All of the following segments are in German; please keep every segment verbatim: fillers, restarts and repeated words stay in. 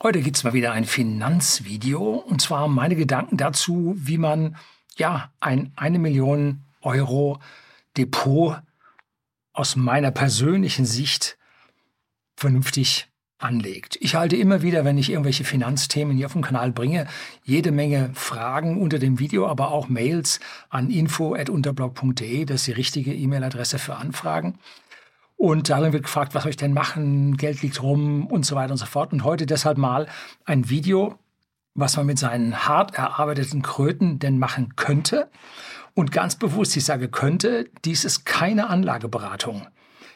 Heute gibt es mal wieder ein Finanzvideo, und zwar meine Gedanken dazu, wie man ja ein eine Million Euro Depot aus meiner persönlichen Sicht vernünftig anlegt. Ich halte immer wieder, wenn ich irgendwelche Finanzthemen hier auf dem Kanal bringe, jede Menge Fragen unter dem Video, aber auch Mails an info at unterblog punkt de, das ist die richtige E-Mail-Adresse für Anfragen. Und darin wird gefragt, was soll ich denn machen, Geld liegt rum und so weiter und so fort. Und heute deshalb mal ein Video, was man mit seinen hart erarbeiteten Kröten denn machen könnte. Und ganz bewusst, ich sage könnte, dies ist keine Anlageberatung.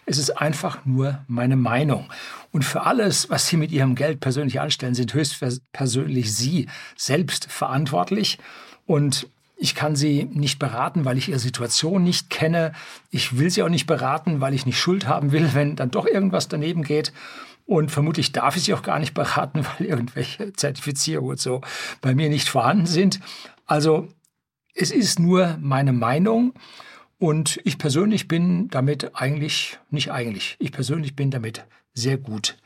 Es ist einfach nur meine Meinung. Und für alles, was Sie mit Ihrem Geld persönlich anstellen, sind höchstpersönlich Sie selbst verantwortlich. Und ich kann Sie nicht beraten, weil ich Ihre Situation nicht kenne. Ich will Sie auch nicht beraten, weil ich nicht Schuld haben will, wenn dann doch irgendwas daneben geht. Und vermutlich darf ich Sie auch gar nicht beraten, weil irgendwelche Zertifizierungen und so bei mir nicht vorhanden sind. Also es ist nur meine Meinung. Und ich persönlich bin damit eigentlich, nicht eigentlich, ich persönlich bin damit sehr gut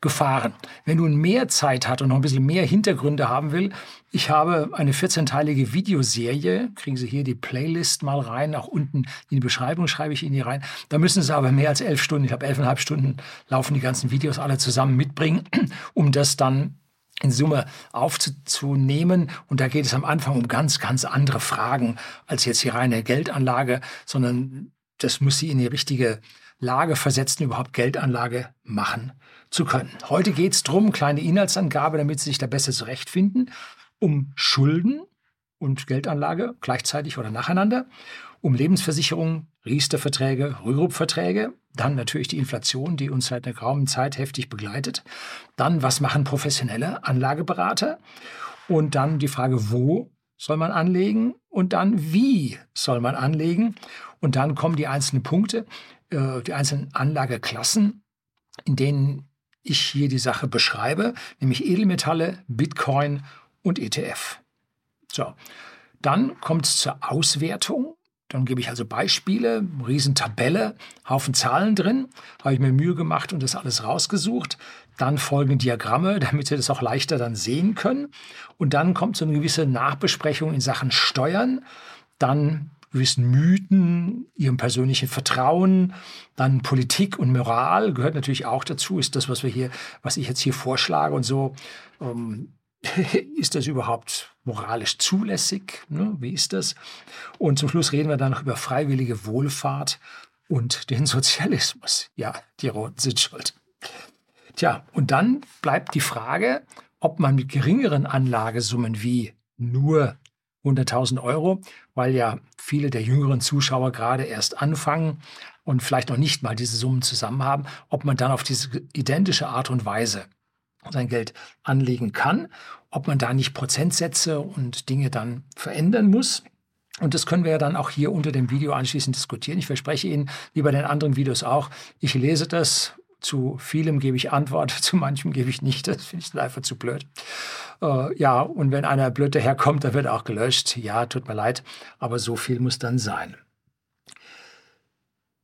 gefahren. Wer nun mehr Zeit hat und noch ein bisschen mehr Hintergründe haben will, ich habe eine vierzehnteilige Videoserie, kriegen Sie hier die Playlist mal rein, auch unten in die Beschreibung schreibe ich Ihnen die rein. Da müssen Sie aber mehr als elf Stunden, ich glaube elfeinhalb Stunden, laufen die ganzen Videos alle zusammen mitbringen, um das dann in Summe aufzunehmen. Und da geht es am Anfang um ganz, ganz andere Fragen als jetzt die reine Geldanlage, sondern das muss Sie in die richtige Lage versetzen, überhaupt Geldanlage machen zu können. Heute geht es darum, kleine Inhaltsangabe, damit Sie sich da besser zurechtfinden, um Schulden und Geldanlage gleichzeitig oder nacheinander, um Lebensversicherungen, Riester-Verträge, Rürup-Verträge, dann natürlich die Inflation, die uns seit einer geraumen Zeit heftig begleitet, dann was machen professionelle Anlageberater und dann die Frage, wo soll man anlegen und dann wie soll man anlegen und dann kommen die einzelnen Punkte, die einzelnen Anlageklassen, in denen ich hier die Sache beschreibe, nämlich Edelmetalle, Bitcoin und E T F. So, dann kommt es zur Auswertung. Dann gebe ich also Beispiele, Riesentabelle, Haufen Zahlen drin. Habe ich mir Mühe gemacht und das alles rausgesucht. Dann folgen Diagramme, damit Sie das auch leichter dann sehen können. Und dann kommt so eine gewisse Nachbesprechung in Sachen Steuern. Dann gewissen Mythen, Ihrem persönlichen Vertrauen, dann Politik und Moral gehört natürlich auch dazu. Ist das, was wir hier, was ich jetzt hier vorschlage und so, ähm, ist das überhaupt moralisch zulässig? Ne? Wie ist das? Und zum Schluss reden wir dann noch über freiwillige Wohlfahrt und den Sozialismus. Ja, die Roten sind schuld. Tja, und dann bleibt die Frage, ob man mit geringeren Anlagesummen wie nur hunderttausend Euro, weil ja viele der jüngeren Zuschauer gerade erst anfangen und vielleicht noch nicht mal diese Summen zusammen haben, ob man dann auf diese identische Art und Weise sein Geld anlegen kann, ob man da nicht Prozentsätze und Dinge dann verändern muss. Und das können wir ja dann auch hier unter dem Video anschließend diskutieren. Ich verspreche Ihnen, wie bei den anderen Videos auch, ich lese das, zu vielem gebe ich Antwort, zu manchem gebe ich nicht, das finde ich dann einfach zu blöd. Äh, ja, und wenn einer blöd daherkommt, dann wird er auch gelöscht. Ja, tut mir leid, aber so viel muss dann sein.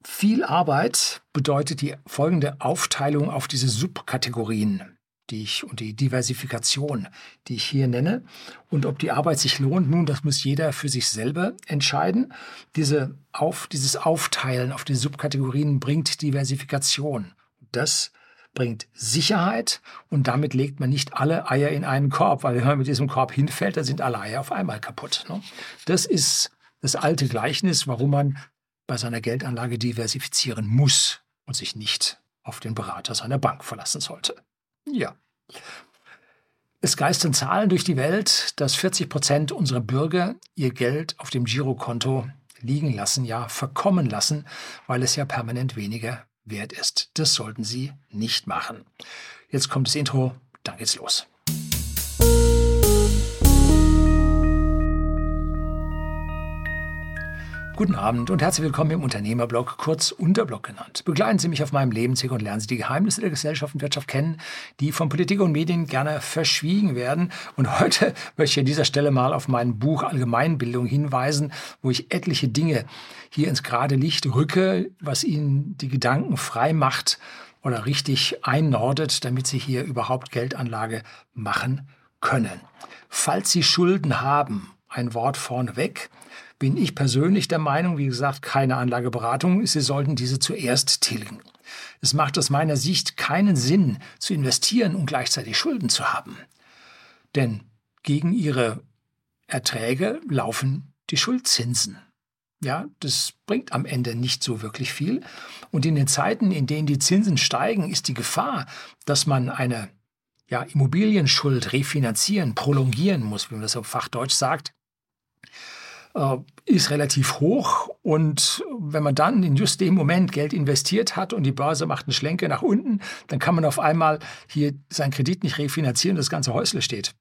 Viel Arbeit bedeutet die folgende Aufteilung auf diese Subkategorien, die ich und die Diversifikation, die ich hier nenne. Und ob die Arbeit sich lohnt, nun, das muss jeder für sich selber entscheiden. Diese auf, dieses Aufteilen auf die Subkategorien bringt Diversifikation. Das bringt Sicherheit und damit legt man nicht alle Eier in einen Korb, weil wenn man mit diesem Korb hinfällt, dann sind alle Eier auf einmal kaputt. Ne? Das ist das alte Gleichnis, warum man bei seiner Geldanlage diversifizieren muss und sich nicht auf den Berater seiner Bank verlassen sollte. Ja. Es geistern Zahlen durch die Welt, dass vierzig Prozent unserer Bürger ihr Geld auf dem Girokonto liegen lassen, ja verkommen lassen, weil es ja permanent weniger wert ist. Das sollten Sie nicht machen. Jetzt kommt das Intro, dann geht's los. Guten Abend und herzlich willkommen im Unternehmerblog, kurz Unterblog genannt. Begleiten Sie mich auf meinem Lebensweg und lernen Sie die Geheimnisse der Gesellschaft und Wirtschaft kennen, die von Politik und Medien gerne verschwiegen werden. Und heute möchte ich an dieser Stelle mal auf mein Buch Allgemeinbildung hinweisen, wo ich etliche Dinge hier ins gerade Licht rücke, was Ihnen die Gedanken frei macht oder richtig einnordet, damit sie hier überhaupt Geldanlage machen können. Falls Sie Schulden haben, ein Wort vorneweg, bin ich persönlich der Meinung, wie gesagt, keine Anlageberatung, Sie sollten diese zuerst tilgen. Es macht aus meiner Sicht keinen Sinn, zu investieren und gleichzeitig Schulden zu haben. Denn gegen Ihre Erträge laufen die Schuldzinsen. Ja, das bringt am Ende nicht so wirklich viel. Und in den Zeiten, in denen die Zinsen steigen, ist die Gefahr, dass man eine ja, Immobilienschuld refinanzieren, prolongieren muss, wie man das auf Fachdeutsch sagt, äh, ist relativ hoch. Und wenn man dann in just dem Moment Geld investiert hat und die Börse macht eine Schlenke nach unten, dann kann man auf einmal hier seinen Kredit nicht refinanzieren und das ganze Häusle steht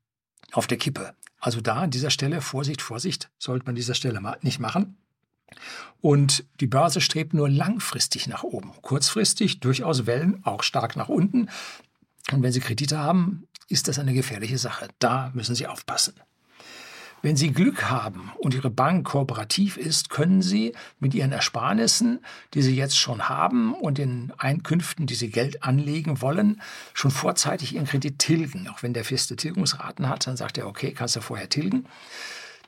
auf der Kippe. Also da an dieser Stelle, Vorsicht, Vorsicht, sollte man an dieser Stelle nicht machen. Und die Börse strebt nur langfristig nach oben. Kurzfristig durchaus Wellen, auch stark nach unten. Und wenn Sie Kredite haben, ist das eine gefährliche Sache. Da müssen Sie aufpassen. Wenn Sie Glück haben und Ihre Bank kooperativ ist, können Sie mit Ihren Ersparnissen, die Sie jetzt schon haben und den Einkünften, die Sie Geld anlegen wollen, schon vorzeitig Ihren Kredit tilgen. Auch wenn der feste Tilgungsraten hat, dann sagt er, okay, kannst du vorher tilgen.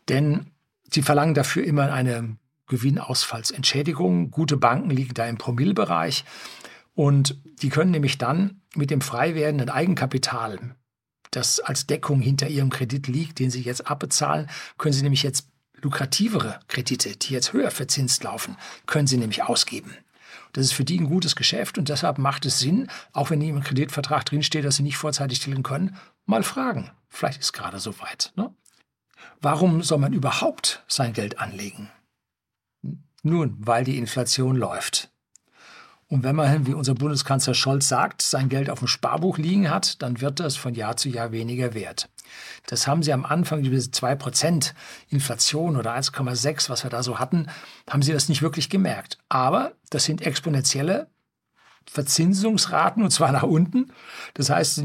Denn Sie verlangen dafür immer eine Gewinnausfallsentschädigung. Gute Banken liegen da im Promillebereich und die können nämlich dann mit dem frei werdenden Eigenkapital, das als Deckung hinter ihrem Kredit liegt, den sie jetzt abbezahlen, können sie nämlich jetzt lukrativere Kredite, die jetzt höher verzinst laufen, können sie nämlich ausgeben. Das ist für die ein gutes Geschäft und deshalb macht es Sinn, auch wenn im Kreditvertrag drinsteht, dass sie nicht vorzeitig tilgen können, mal fragen. Vielleicht ist gerade so weit. Ne? Warum soll man überhaupt sein Geld anlegen? Nun, weil die Inflation läuft. Und wenn man, wie unser Bundeskanzler Scholz sagt, sein Geld auf dem Sparbuch liegen hat, dann wird das von Jahr zu Jahr weniger wert. Das haben sie am Anfang, diese zwei Prozent Inflation oder eins Komma sechs, was wir da so hatten, haben sie das nicht wirklich gemerkt. Aber das sind exponentielle Verzinsungsraten und zwar nach unten. Das heißt,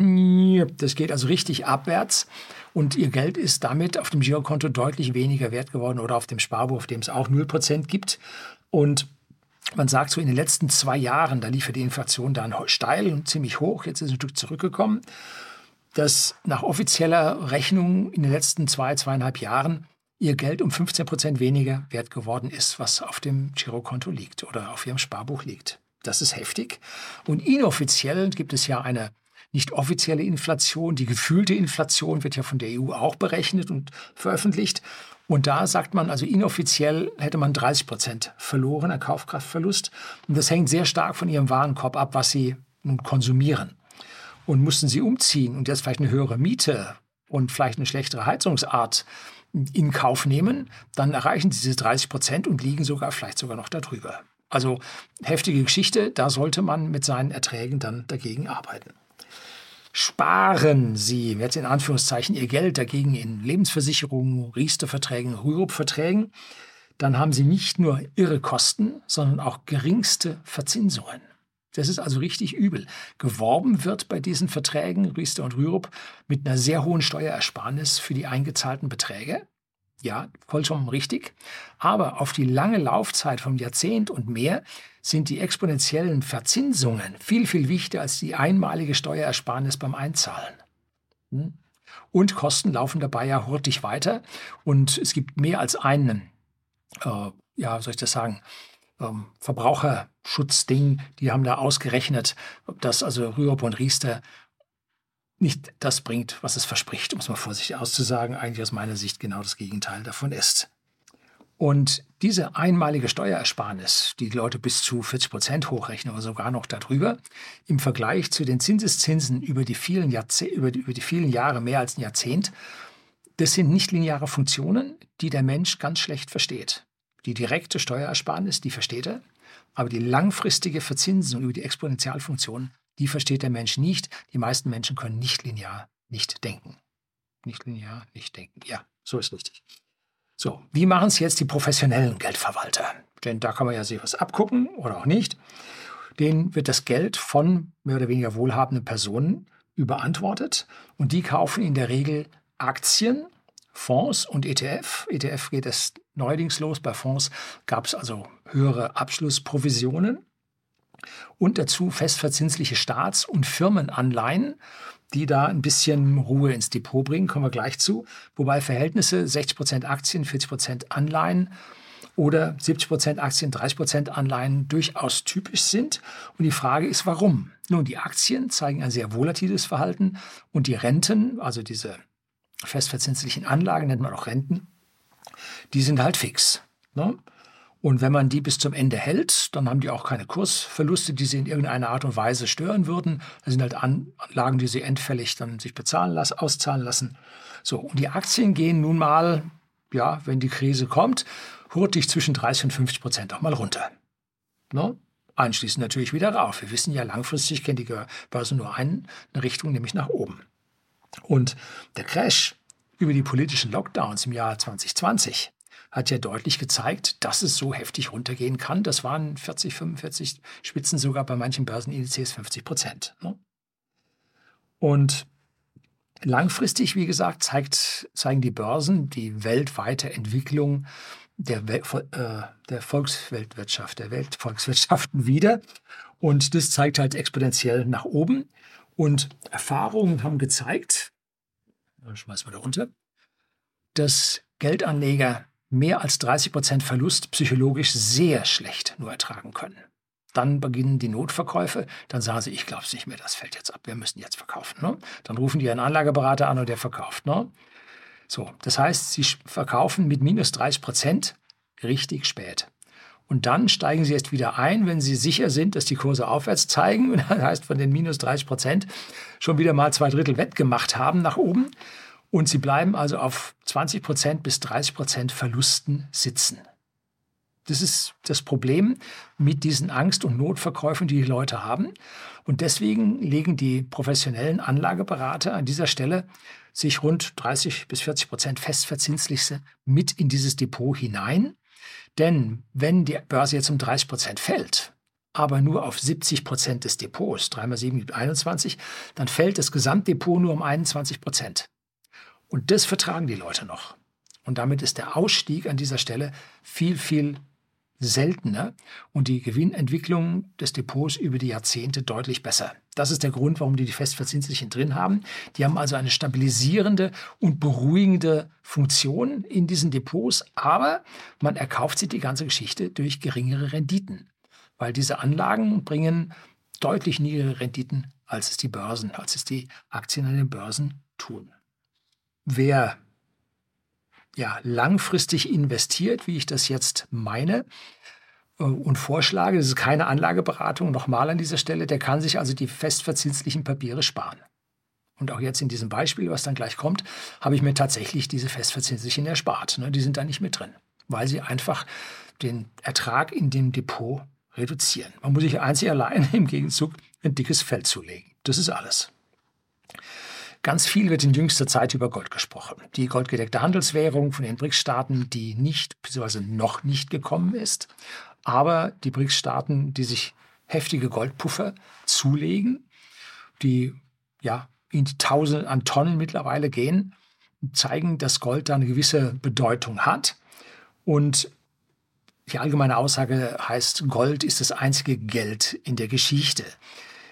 das geht also richtig abwärts und ihr Geld ist damit auf dem Girokonto deutlich weniger wert geworden oder auf dem Sparbuch, auf dem es auch null Prozent gibt. Und man sagt so, in den letzten zwei Jahren, da lief ja die Inflation dann steil und ziemlich hoch, jetzt ist ein Stück zurückgekommen, dass nach offizieller Rechnung in den letzten zwei, zweieinhalb Jahren ihr Geld um fünfzehn Prozent weniger wert geworden ist, was auf dem Girokonto liegt oder auf ihrem Sparbuch liegt. Das ist heftig. Und inoffiziell gibt es ja eine nicht offizielle Inflation. Die gefühlte Inflation wird ja von der E U auch berechnet und veröffentlicht. Und da sagt man, also inoffiziell hätte man dreißig Prozent verloren, ein Kaufkraftverlust. Und das hängt sehr stark von Ihrem Warenkorb ab, was Sie nun konsumieren. Und mussten Sie umziehen und jetzt vielleicht eine höhere Miete und vielleicht eine schlechtere Heizungsart in Kauf nehmen, dann erreichen Sie diese dreißig Prozent und liegen sogar vielleicht sogar noch darüber. Also heftige Geschichte, da sollte man mit seinen Erträgen dann dagegen arbeiten. Sparen Sie, jetzt in Anführungszeichen, Ihr Geld dagegen in Lebensversicherungen, Riester-Verträgen, Rürup-Verträgen, dann haben Sie nicht nur irre Kosten, sondern auch geringste Verzinsungen. Das ist also richtig übel. Geworben wird bei diesen Verträgen, Riester und Rürup, mit einer sehr hohen Steuerersparnis für die eingezahlten Beträge. Ja, vollkommen richtig. Aber auf die lange Laufzeit vom Jahrzehnt und mehr sind die exponentiellen Verzinsungen viel, viel wichtiger als die einmalige Steuerersparnis beim Einzahlen. Und Kosten laufen dabei ja hurtig weiter. Und es gibt mehr als einen, äh, ja, soll ich das sagen, ähm, Verbraucherschutzding. Die haben da ausgerechnet, dass also Rürup und Riester nicht das bringt, was es verspricht, um es mal vorsichtig auszusagen, eigentlich aus meiner Sicht genau das Gegenteil davon ist. Und diese einmalige Steuerersparnis, die die Leute bis zu vierzig Prozent hochrechnen oder sogar noch darüber, im Vergleich zu den Zinseszinsen über die vielen Jahrze- über die, über die vielen Jahre, mehr als ein Jahrzehnt, das sind nichtlineare Funktionen, die der Mensch ganz schlecht versteht. Die direkte Steuerersparnis, die versteht er, aber die langfristige Verzinsung über die Exponentialfunktion, die versteht der Mensch nicht. Die meisten Menschen können nicht linear nicht denken. Nicht linear nicht denken. Ja, so ist richtig. So, wie machen es jetzt die professionellen Geldverwalter? Denn da kann man ja sich was abgucken oder auch nicht. Denen wird das Geld von mehr oder weniger wohlhabenden Personen überantwortet. Und die kaufen in der Regel Aktien, Fonds und E T F. E T F geht es neuerdings los. Bei Fonds gab es also höhere Abschlussprovisionen. und dazu festverzinsliche Staats- und Firmenanleihen, die da ein bisschen Ruhe ins Depot bringen, kommen wir gleich zu. Wobei Verhältnisse sechzig Prozent Aktien, vierzig Prozent Anleihen oder siebzig Prozent Aktien, dreißig Prozent Anleihen durchaus typisch sind. Und die Frage ist, warum? Nun, die Aktien zeigen ein sehr volatiles Verhalten und die Renten, also diese festverzinslichen Anlagen, nennt man auch Renten, die sind halt fix, ne? Und wenn man die bis zum Ende hält, dann haben die auch keine Kursverluste, die sie in irgendeiner Art und Weise stören würden. Das sind halt Anlagen, die sie endfällig dann sich bezahlen lassen, auszahlen lassen. So, und die Aktien gehen nun mal, ja, wenn die Krise kommt, hurtig zwischen dreißig und fünfzig Prozent auch mal runter. Ne? Anschließend natürlich wieder rauf. Wir wissen ja, langfristig kennt die Börse nur eine Richtung, nämlich nach oben. Und der Crash über die politischen Lockdowns im Jahr zwanzig zwanzig hat ja deutlich gezeigt, dass es so heftig runtergehen kann. Das waren vierzig, fünfundvierzig Spitzen, sogar bei manchen Börsenindizes fünfzig Prozent. Ne? Und langfristig, wie gesagt, zeigt, zeigen die Börsen die weltweite Entwicklung der, äh, der Volksweltwirtschaft, der Weltvolkswirtschaften wieder. Und das zeigt halt exponentiell nach oben. Und Erfahrungen haben gezeigt, schmeißen wir da runter, dass Geldanleger mehr als dreißig Prozent Verlust psychologisch sehr schlecht nur ertragen können. Dann beginnen die Notverkäufe, dann sagen sie, ich glaube es nicht mehr, das fällt jetzt ab, wir müssen jetzt verkaufen. Ne? Dann rufen die einen Anlageberater an und der verkauft. Ne? So, das heißt, sie verkaufen mit minus dreißig Prozent richtig spät. Und dann steigen sie erst wieder ein, wenn sie sicher sind, dass die Kurse aufwärts zeigen. Und das heißt, von den minus dreißig Prozent schon wieder mal zwei Drittel wettgemacht haben nach oben. Und sie bleiben also auf zwanzig Prozent bis dreißig Prozent Verlusten sitzen. Das ist das Problem mit diesen Angst- und Notverkäufen, die die Leute haben. Und deswegen legen die professionellen Anlageberater an dieser Stelle sich rund dreißig bis vierzig Prozent festverzinsliche mit in dieses Depot hinein. Denn wenn die Börse jetzt um dreißig Prozent fällt, aber nur auf siebzig Prozent des Depots, drei mal sieben gibt einundzwanzig, dann fällt das Gesamtdepot nur um einundzwanzig Prozent. Und das vertragen die Leute noch. Und damit ist der Ausstieg an dieser Stelle viel, viel seltener und die Gewinnentwicklung des Depots über die Jahrzehnte deutlich besser. Das ist der Grund, warum die die Festverzinslichen drin haben. Die haben also eine stabilisierende und beruhigende Funktion in diesen Depots, aber man erkauft sich die ganze Geschichte durch geringere Renditen, weil diese Anlagen bringen deutlich niedrigere Renditen, als es die Börsen, als es die Aktien an den Börsen tun. Wer ja, langfristig investiert, wie ich das jetzt meine und vorschlage, das ist keine Anlageberatung, nochmal an dieser Stelle, der kann sich also die festverzinslichen Papiere sparen. Und auch jetzt in diesem Beispiel, was dann gleich kommt, habe ich mir tatsächlich diese festverzinslichen erspart. Die sind da nicht mit drin, weil sie einfach den Ertrag in dem Depot reduzieren. Man muss sich einzig allein im Gegenzug ein dickes Fell zulegen. Das ist alles. Ganz viel wird in jüngster Zeit über Gold gesprochen. Die goldgedeckte Handelswährung von den B R I C S-Staaten, die nicht, beziehungsweise noch nicht gekommen ist. Aber die B R I C S-Staaten, die sich heftige Goldpuffer zulegen, die ja in die Tausenden an Tonnen mittlerweile gehen, zeigen, dass Gold da eine gewisse Bedeutung hat. Und die allgemeine Aussage heißt, Gold ist das einzige Geld in der Geschichte.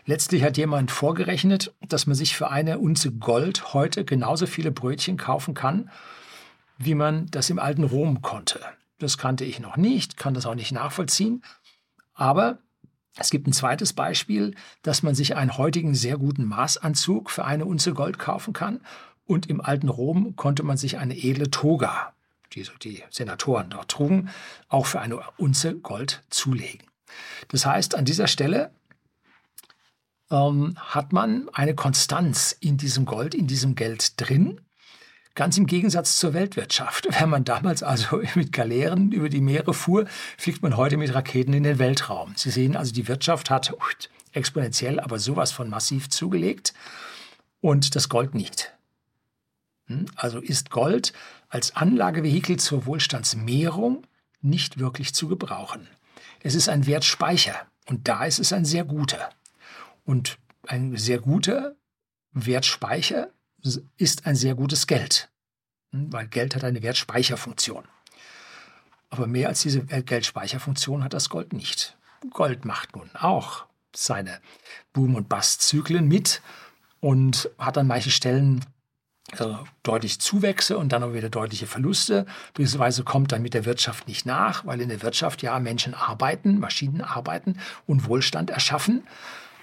Letztlich hat jemand vorgerechnet, dass man sich für eine Unze Gold heute genauso viele Brötchen kaufen kann, wie man das im alten Rom konnte. Das kannte ich noch nicht, kann das auch nicht nachvollziehen. Aber es gibt ein zweites Beispiel, dass man sich einen heutigen sehr guten Maßanzug für eine Unze Gold kaufen kann. Und im alten Rom konnte man sich eine edle Toga, die die Senatoren dort trugen, auch für eine Unze Gold zulegen. Das heißt, an dieser Stelle hat man eine Konstanz in diesem Gold, in diesem Geld drin, ganz im Gegensatz zur Weltwirtschaft. Wenn man damals also mit Galeeren über die Meere fuhr, fliegt man heute mit Raketen in den Weltraum. Sie sehen also, die Wirtschaft hat exponentiell, aber sowas von massiv zugelegt und das Gold nicht. Also ist Gold als Anlagevehikel zur Wohlstandsmehrung nicht wirklich zu gebrauchen. Es ist ein Wertspeicher und da ist es ein sehr guter. Und ein sehr guter Wertspeicher ist ein sehr gutes Geld, weil Geld hat eine Wertspeicherfunktion. Aber mehr als diese Geldspeicherfunktion hat das Gold nicht. Gold macht nun auch seine Boom- und Bust-Zyklen mit und hat an manchen Stellen äh, deutlich Zuwächse und dann auch wieder deutliche Verluste. Beziehungsweise kommt dann mit der Wirtschaft nicht nach, weil in der Wirtschaft ja Menschen arbeiten, Maschinen arbeiten und Wohlstand erschaffen.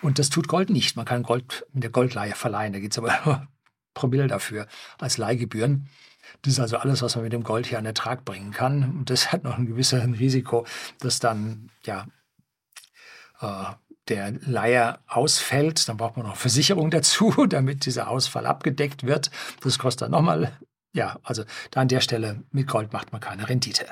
Und das tut Gold nicht. Man kann Gold mit der Goldleihe verleihen. Da gibt es aber Promille dafür als Leihgebühren. Das ist also alles, was man mit dem Gold hier an Ertrag bringen kann. Und das hat noch ein gewisses Risiko, dass dann ja äh, der Leiher ausfällt. Dann braucht man noch Versicherung dazu, damit dieser Ausfall abgedeckt wird. Das kostet dann nochmal. Ja, also da an der Stelle, mit Gold macht man keine Rendite.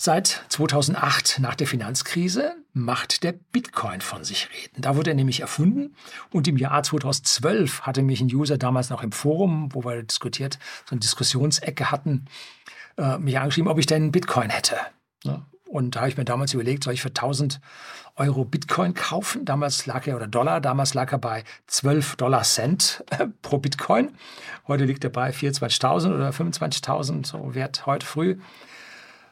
Seit zweitausendacht, nach der Finanzkrise, macht der Bitcoin von sich reden. Da wurde er nämlich erfunden und im Jahr zweitausendzwölf hatte mich ein User damals noch im Forum, wo wir diskutiert, so eine Diskussionsecke hatten, äh, mich angeschrieben, ob ich denn Bitcoin hätte. Ja. Und da habe ich mir damals überlegt, soll ich für tausend Euro Bitcoin kaufen? Damals lag er, oder Dollar, damals lag er bei zwölf Dollar Cent pro Bitcoin. Heute liegt er bei vierundzwanzigtausend oder fünfundzwanzigtausend, so Wert heute früh.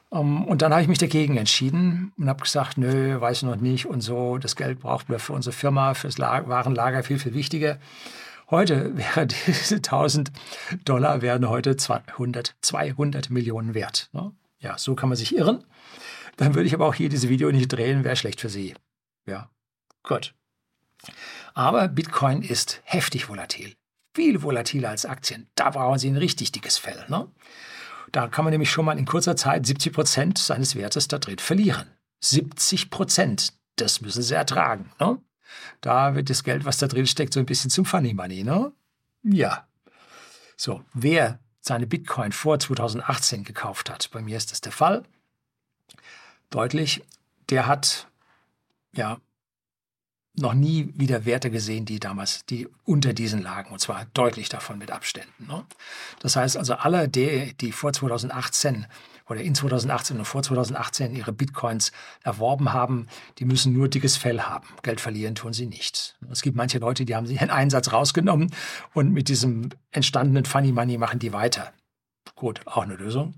Um, und dann habe ich mich dagegen entschieden und habe gesagt, nö, weiß ich noch nicht und so, das Geld brauchen wir für unsere Firma, fürs Lager, Warenlager viel, viel wichtiger. Heute wären diese tausend Dollar wären heute zweihundert Millionen wert. Ne? Ja, so kann man sich irren. Dann würde ich aber auch hier dieses Video nicht drehen, wäre schlecht für Sie. Ja, gut. Aber Bitcoin ist heftig volatil. Viel volatiler als Aktien. Da brauchen Sie ein richtig dickes Fell, ne? Da kann man nämlich schon mal in kurzer Zeit siebzig Prozent seines Wertes da drin verlieren. siebzig Prozent, das müssen Sie ertragen. Ne? Da wird das Geld, was da drin steckt, so ein bisschen zum Funny Money. Ne? Ja. So, wer seine Bitcoin vor zweitausendachtzehn gekauft hat, bei mir ist das der Fall, deutlich, der hat ja noch nie wieder Werte gesehen, die damals, die unter diesen lagen, und zwar deutlich davon mit Abständen. Ne? Das heißt also, alle, die, die vor zweitausendachtzehn oder in zweitausendachtzehn und vor zweitausendachtzehn ihre Bitcoins erworben haben, die müssen nur dickes Fell haben. Geld verlieren tun sie nicht. Es gibt manche Leute, die haben sich einen Einsatz rausgenommen und mit diesem entstandenen Funny Money machen die weiter. Gut, auch eine Lösung.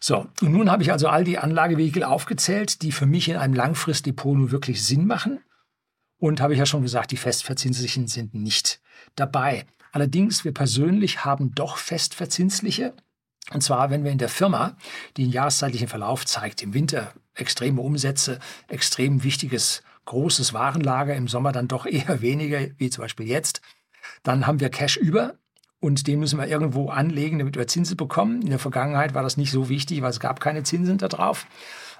So, und nun habe ich also all die Anlagevehikel aufgezählt, die für mich in einem Langfristdepot nur wirklich Sinn machen. Und habe ich ja schon gesagt, die festverzinslichen sind nicht dabei. Allerdings, wir persönlich haben doch festverzinsliche. Und zwar, wenn wir in der Firma, die einen jahreszeitlichen Verlauf zeigt, im Winter extreme Umsätze, extrem wichtiges, großes Warenlager, im Sommer dann doch eher weniger, wie zum Beispiel jetzt, dann haben wir Cash über. Und den müssen wir irgendwo anlegen, damit wir Zinsen bekommen. In der Vergangenheit war das nicht so wichtig, weil es gab keine Zinsen da drauf.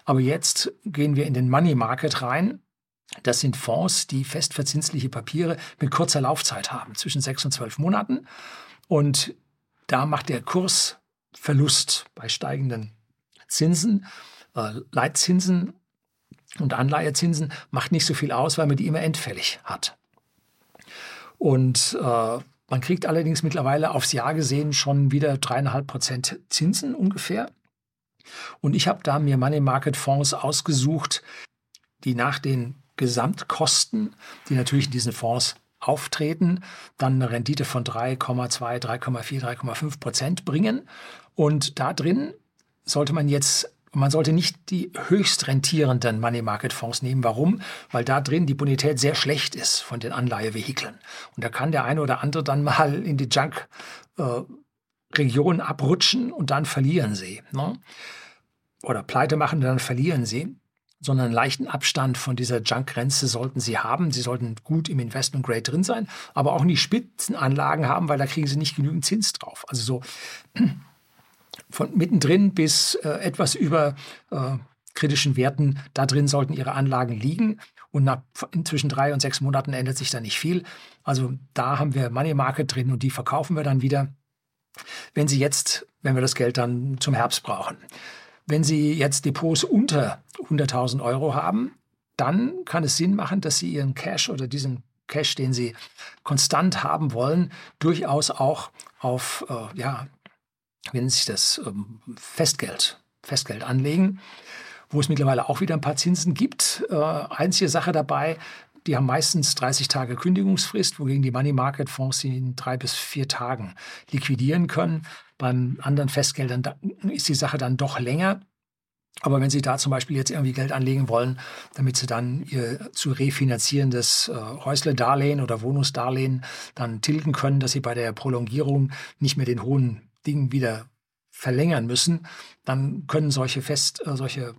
Aber jetzt gehen wir in den Money Market rein. Das sind Fonds, die festverzinsliche Papiere mit kurzer Laufzeit haben, zwischen sechs und zwölf Monaten. Und da macht der Kurs Verlust bei steigenden Zinsen, äh, Leitzinsen und Anleihezinsen macht nicht so viel aus, weil man die immer endfällig hat. Und äh, man kriegt allerdings mittlerweile aufs Jahr gesehen schon wieder dreieinhalb Prozent Zinsen ungefähr. Und ich habe da mir Money Market Fonds ausgesucht, die nach den Gesamtkosten, die natürlich in diesen Fonds auftreten, dann eine Rendite von drei Komma zwei, drei Komma vier, drei Komma fünf Prozent bringen. Und da drin sollte man jetzt, man sollte nicht die höchst rentierenden Money-Market-Fonds nehmen. Warum? Weil da drin die Bonität sehr schlecht ist von den Anleihevehikeln. Und da kann der eine oder andere dann mal in die Junk-Region abrutschen und dann verlieren sie. Ne? Oder pleite machen und dann verlieren sie. Sondern einen leichten Abstand von dieser Junk-Grenze sollten Sie haben. Sie sollten gut im Investment-Grade drin sein, aber auch nicht Spitzenanlagen haben, weil da kriegen Sie nicht genügend Zins drauf. Also so von mittendrin bis äh, etwas über äh, kritischen Werten, da drin sollten Ihre Anlagen liegen. Und nach, zwischen drei und sechs Monaten ändert sich da nicht viel. Also da haben wir Money Market drin und die verkaufen wir dann wieder, wenn Sie jetzt, wenn wir das Geld dann zum Herbst brauchen. Wenn Sie jetzt Depots unter hunderttausend Euro haben, dann kann es Sinn machen, dass Sie Ihren Cash oder diesen Cash, den Sie konstant haben wollen, durchaus auch auf, äh, ja, wenn Sie das ähm, Festgeld, Festgeld anlegen, wo es mittlerweile auch wieder ein paar Zinsen gibt. Äh, einzige Sache dabei, die haben meistens dreißig Tage Kündigungsfrist, wogegen die Money Market Fonds Sie in drei bis vier Tagen liquidieren können. Beim anderen Festgeldern ist die Sache dann doch länger. Aber wenn Sie da zum Beispiel jetzt irgendwie Geld anlegen wollen, damit Sie dann Ihr zu refinanzierendes äh, Häusle-Darlehen oder Wohnungsdarlehen dann tilgen können, dass Sie bei der Prolongierung nicht mehr den hohen Dingen wieder verlängern müssen, dann können solche Fest, äh, solche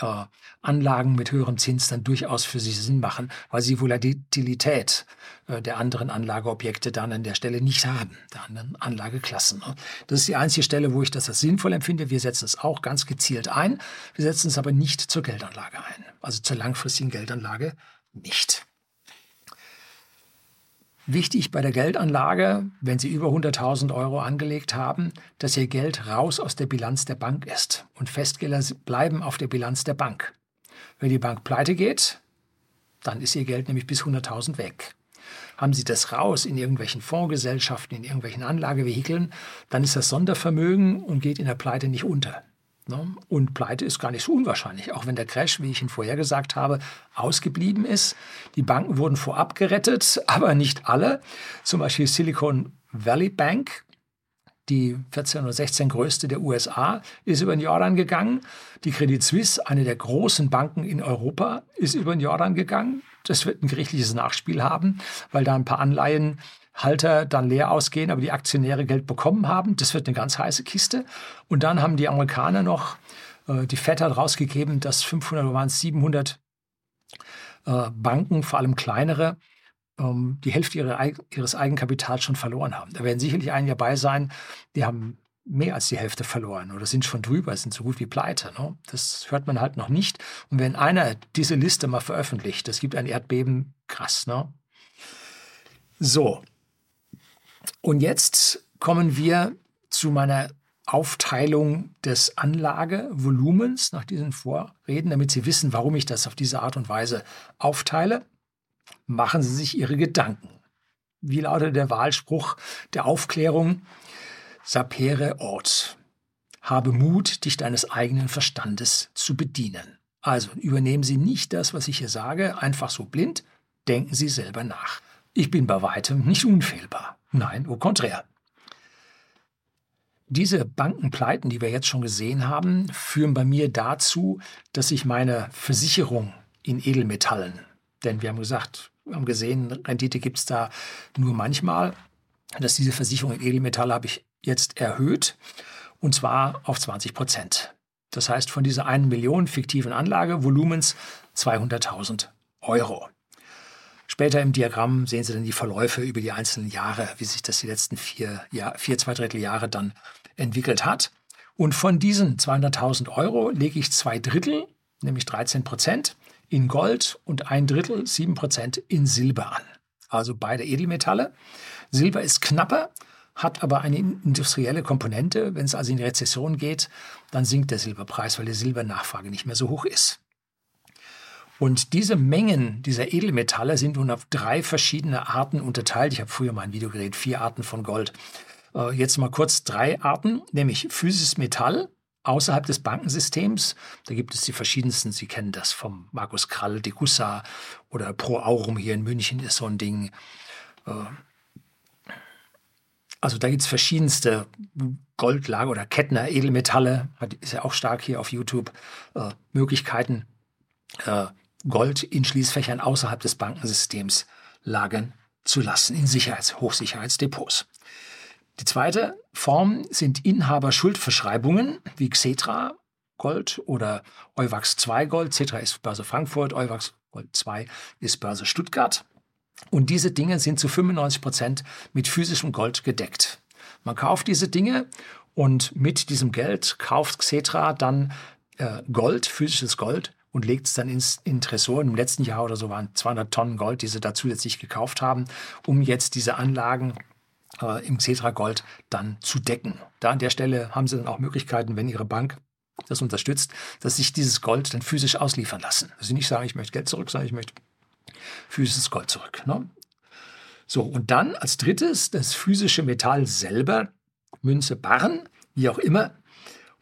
äh, Anlagen mit höherem Zins dann durchaus für Sie Sinn machen, weil Sie Volatilität äh, der anderen Anlageobjekte dann an der Stelle nicht haben, der anderen Anlageklassen. Das ist die einzige Stelle, wo ich das als sinnvoll empfinde. Wir setzen es auch ganz gezielt ein. Wir setzen es aber nicht zur Geldanlage ein, also zur langfristigen Geldanlage nicht. Wichtig bei der Geldanlage, wenn Sie über hunderttausend Euro angelegt haben, dass Ihr Geld raus aus der Bilanz der Bank ist. Und Festgelder bleiben auf der Bilanz der Bank. Wenn die Bank pleite geht, dann ist Ihr Geld nämlich bis hunderttausend weg. Haben Sie das raus in irgendwelchen Fondsgesellschaften, in irgendwelchen Anlagevehikeln, dann ist das Sondervermögen und geht in der Pleite nicht unter. Und Pleite ist gar nicht so unwahrscheinlich, auch wenn der Crash, wie ich ihn vorher gesagt habe, ausgeblieben ist. Die Banken wurden vorab gerettet, aber nicht alle. Zum Beispiel Silicon Valley Bank, die vierzehn oder sechzehn größte der U S A, ist über den Jordan gegangen. Die Credit Suisse, eine der großen Banken in Europa, ist über den Jordan gegangen. Das wird ein gerichtliches Nachspiel haben, weil da ein paar Anleihen Halter dann leer ausgehen, aber die Aktionäre Geld bekommen haben. Das wird eine ganz heiße Kiste. Und dann haben die Amerikaner noch, äh, die Fed hat rausgegeben, dass fünfhundert oder waren es siebenhundert äh, Banken, vor allem kleinere, ähm, die Hälfte ihrer, ihres Eigenkapitals schon verloren haben. Da werden sicherlich einige dabei sein, die haben mehr als die Hälfte verloren oder sind schon drüber, sind so gut wie pleite. Ne? Das hört man halt noch nicht. Und wenn einer diese Liste mal veröffentlicht, das gibt ein Erdbeben, krass. Ne? So. Und jetzt kommen wir zu meiner Aufteilung des Anlagevolumens nach diesen Vorreden, damit Sie wissen, warum ich das auf diese Art und Weise aufteile. Machen Sie sich Ihre Gedanken. Wie lautet der Wahlspruch der Aufklärung? Sapere ort. Habe Mut, dich deines eigenen Verstandes zu bedienen. Also übernehmen Sie nicht das, was ich hier sage, einfach so blind. Denken Sie selber nach. Ich bin bei weitem nicht unfehlbar. Nein, au contraire. Diese Bankenpleiten, die wir jetzt schon gesehen haben, führen bei mir dazu, dass ich meine Versicherung in Edelmetallen, denn wir haben gesagt, wir haben gesehen, Rendite gibt es da nur manchmal, dass diese Versicherung in Edelmetalle habe ich jetzt erhöht, und zwar auf zwanzig Prozent. Das heißt, von dieser eine Million fiktiven Anlagevolumens zweihunderttausend Euro. Später im Diagramm sehen Sie dann die Verläufe über die einzelnen Jahre, wie sich das die letzten vier, Jahr, vier zwei Drittel Jahre dann entwickelt hat. Und von diesen zweihunderttausend Euro lege ich zwei Drittel, nämlich dreizehn Prozent, in Gold und ein Drittel, sieben Prozent, in Silber an. Also beide Edelmetalle. Silber ist knapper, hat aber eine industrielle Komponente. Wenn es also in die Rezession geht, dann sinkt der Silberpreis, weil die Silbernachfrage nicht mehr so hoch ist. Und diese Mengen dieser Edelmetalle sind nun auf drei verschiedene Arten unterteilt. Ich habe früher mal ein Video gedreht, vier Arten von Gold. Äh, jetzt mal kurz drei Arten, nämlich physisches Metall außerhalb des Bankensystems. Da gibt es die verschiedensten, Sie kennen das vom Markus Krall, Degussa oder Pro Aurum hier in München ist so ein Ding. Äh, also da gibt es verschiedenste Goldlager oder Kettner Edelmetalle, hat, ist ja auch stark hier auf YouTube, äh, Möglichkeiten. Äh, Gold in Schließfächern außerhalb des Bankensystems lagern zu lassen, in Sicherheits-, Hochsicherheitsdepots. Die zweite Form sind Inhaberschuldverschreibungen wie Xetra Gold oder Euwax Gold. Xetra ist Börse Frankfurt, Euwax Gold zwei ist Börse Stuttgart. Und diese Dinge sind zu fünfundneunzig Prozent mit physischem Gold gedeckt. Man kauft diese Dinge und mit diesem Geld kauft Xetra dann äh, Gold, physisches Gold, und legt es dann ins, in Tresoren. Im letzten Jahr oder so waren zweihundert Tonnen Gold, die sie da zusätzlich gekauft haben, um jetzt diese Anlagen äh, im Xetra Gold dann zu decken. Da an der Stelle haben sie dann auch Möglichkeiten, wenn ihre Bank das unterstützt, dass sich dieses Gold dann physisch ausliefern lassen. Also nicht sagen, ich möchte Geld zurück, sondern ich möchte physisches Gold zurück. Ne? So, und dann als drittes das physische Metall selber, Münze, Barren, wie auch immer,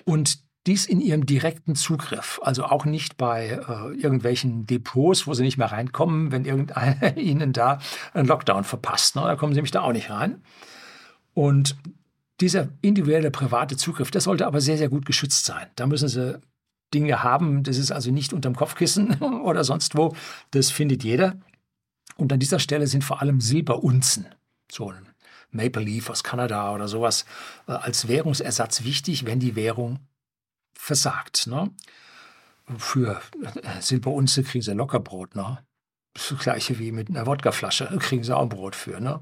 und dies in ihrem direkten Zugriff, also auch nicht bei äh, irgendwelchen Depots, wo sie nicht mehr reinkommen, wenn irgendeiner ihnen da einen Lockdown verpasst. Ne? Da kommen sie nämlich da auch nicht rein. Und dieser individuelle private Zugriff, der sollte aber sehr, sehr gut geschützt sein. Da müssen sie Dinge haben. Das ist also nicht unterm Kopfkissen oder sonst wo. Das findet jeder. Und an dieser Stelle sind vor allem Silberunzen, so ein Maple Leaf aus Kanada oder sowas, als Währungsersatz wichtig, wenn die Währung versagt. Ne? Für Silberunze kriegen sie locker Brot. Ne? Das gleiche wie mit einer Wodkaflasche, kriegen sie auch ein Brot für. Ne?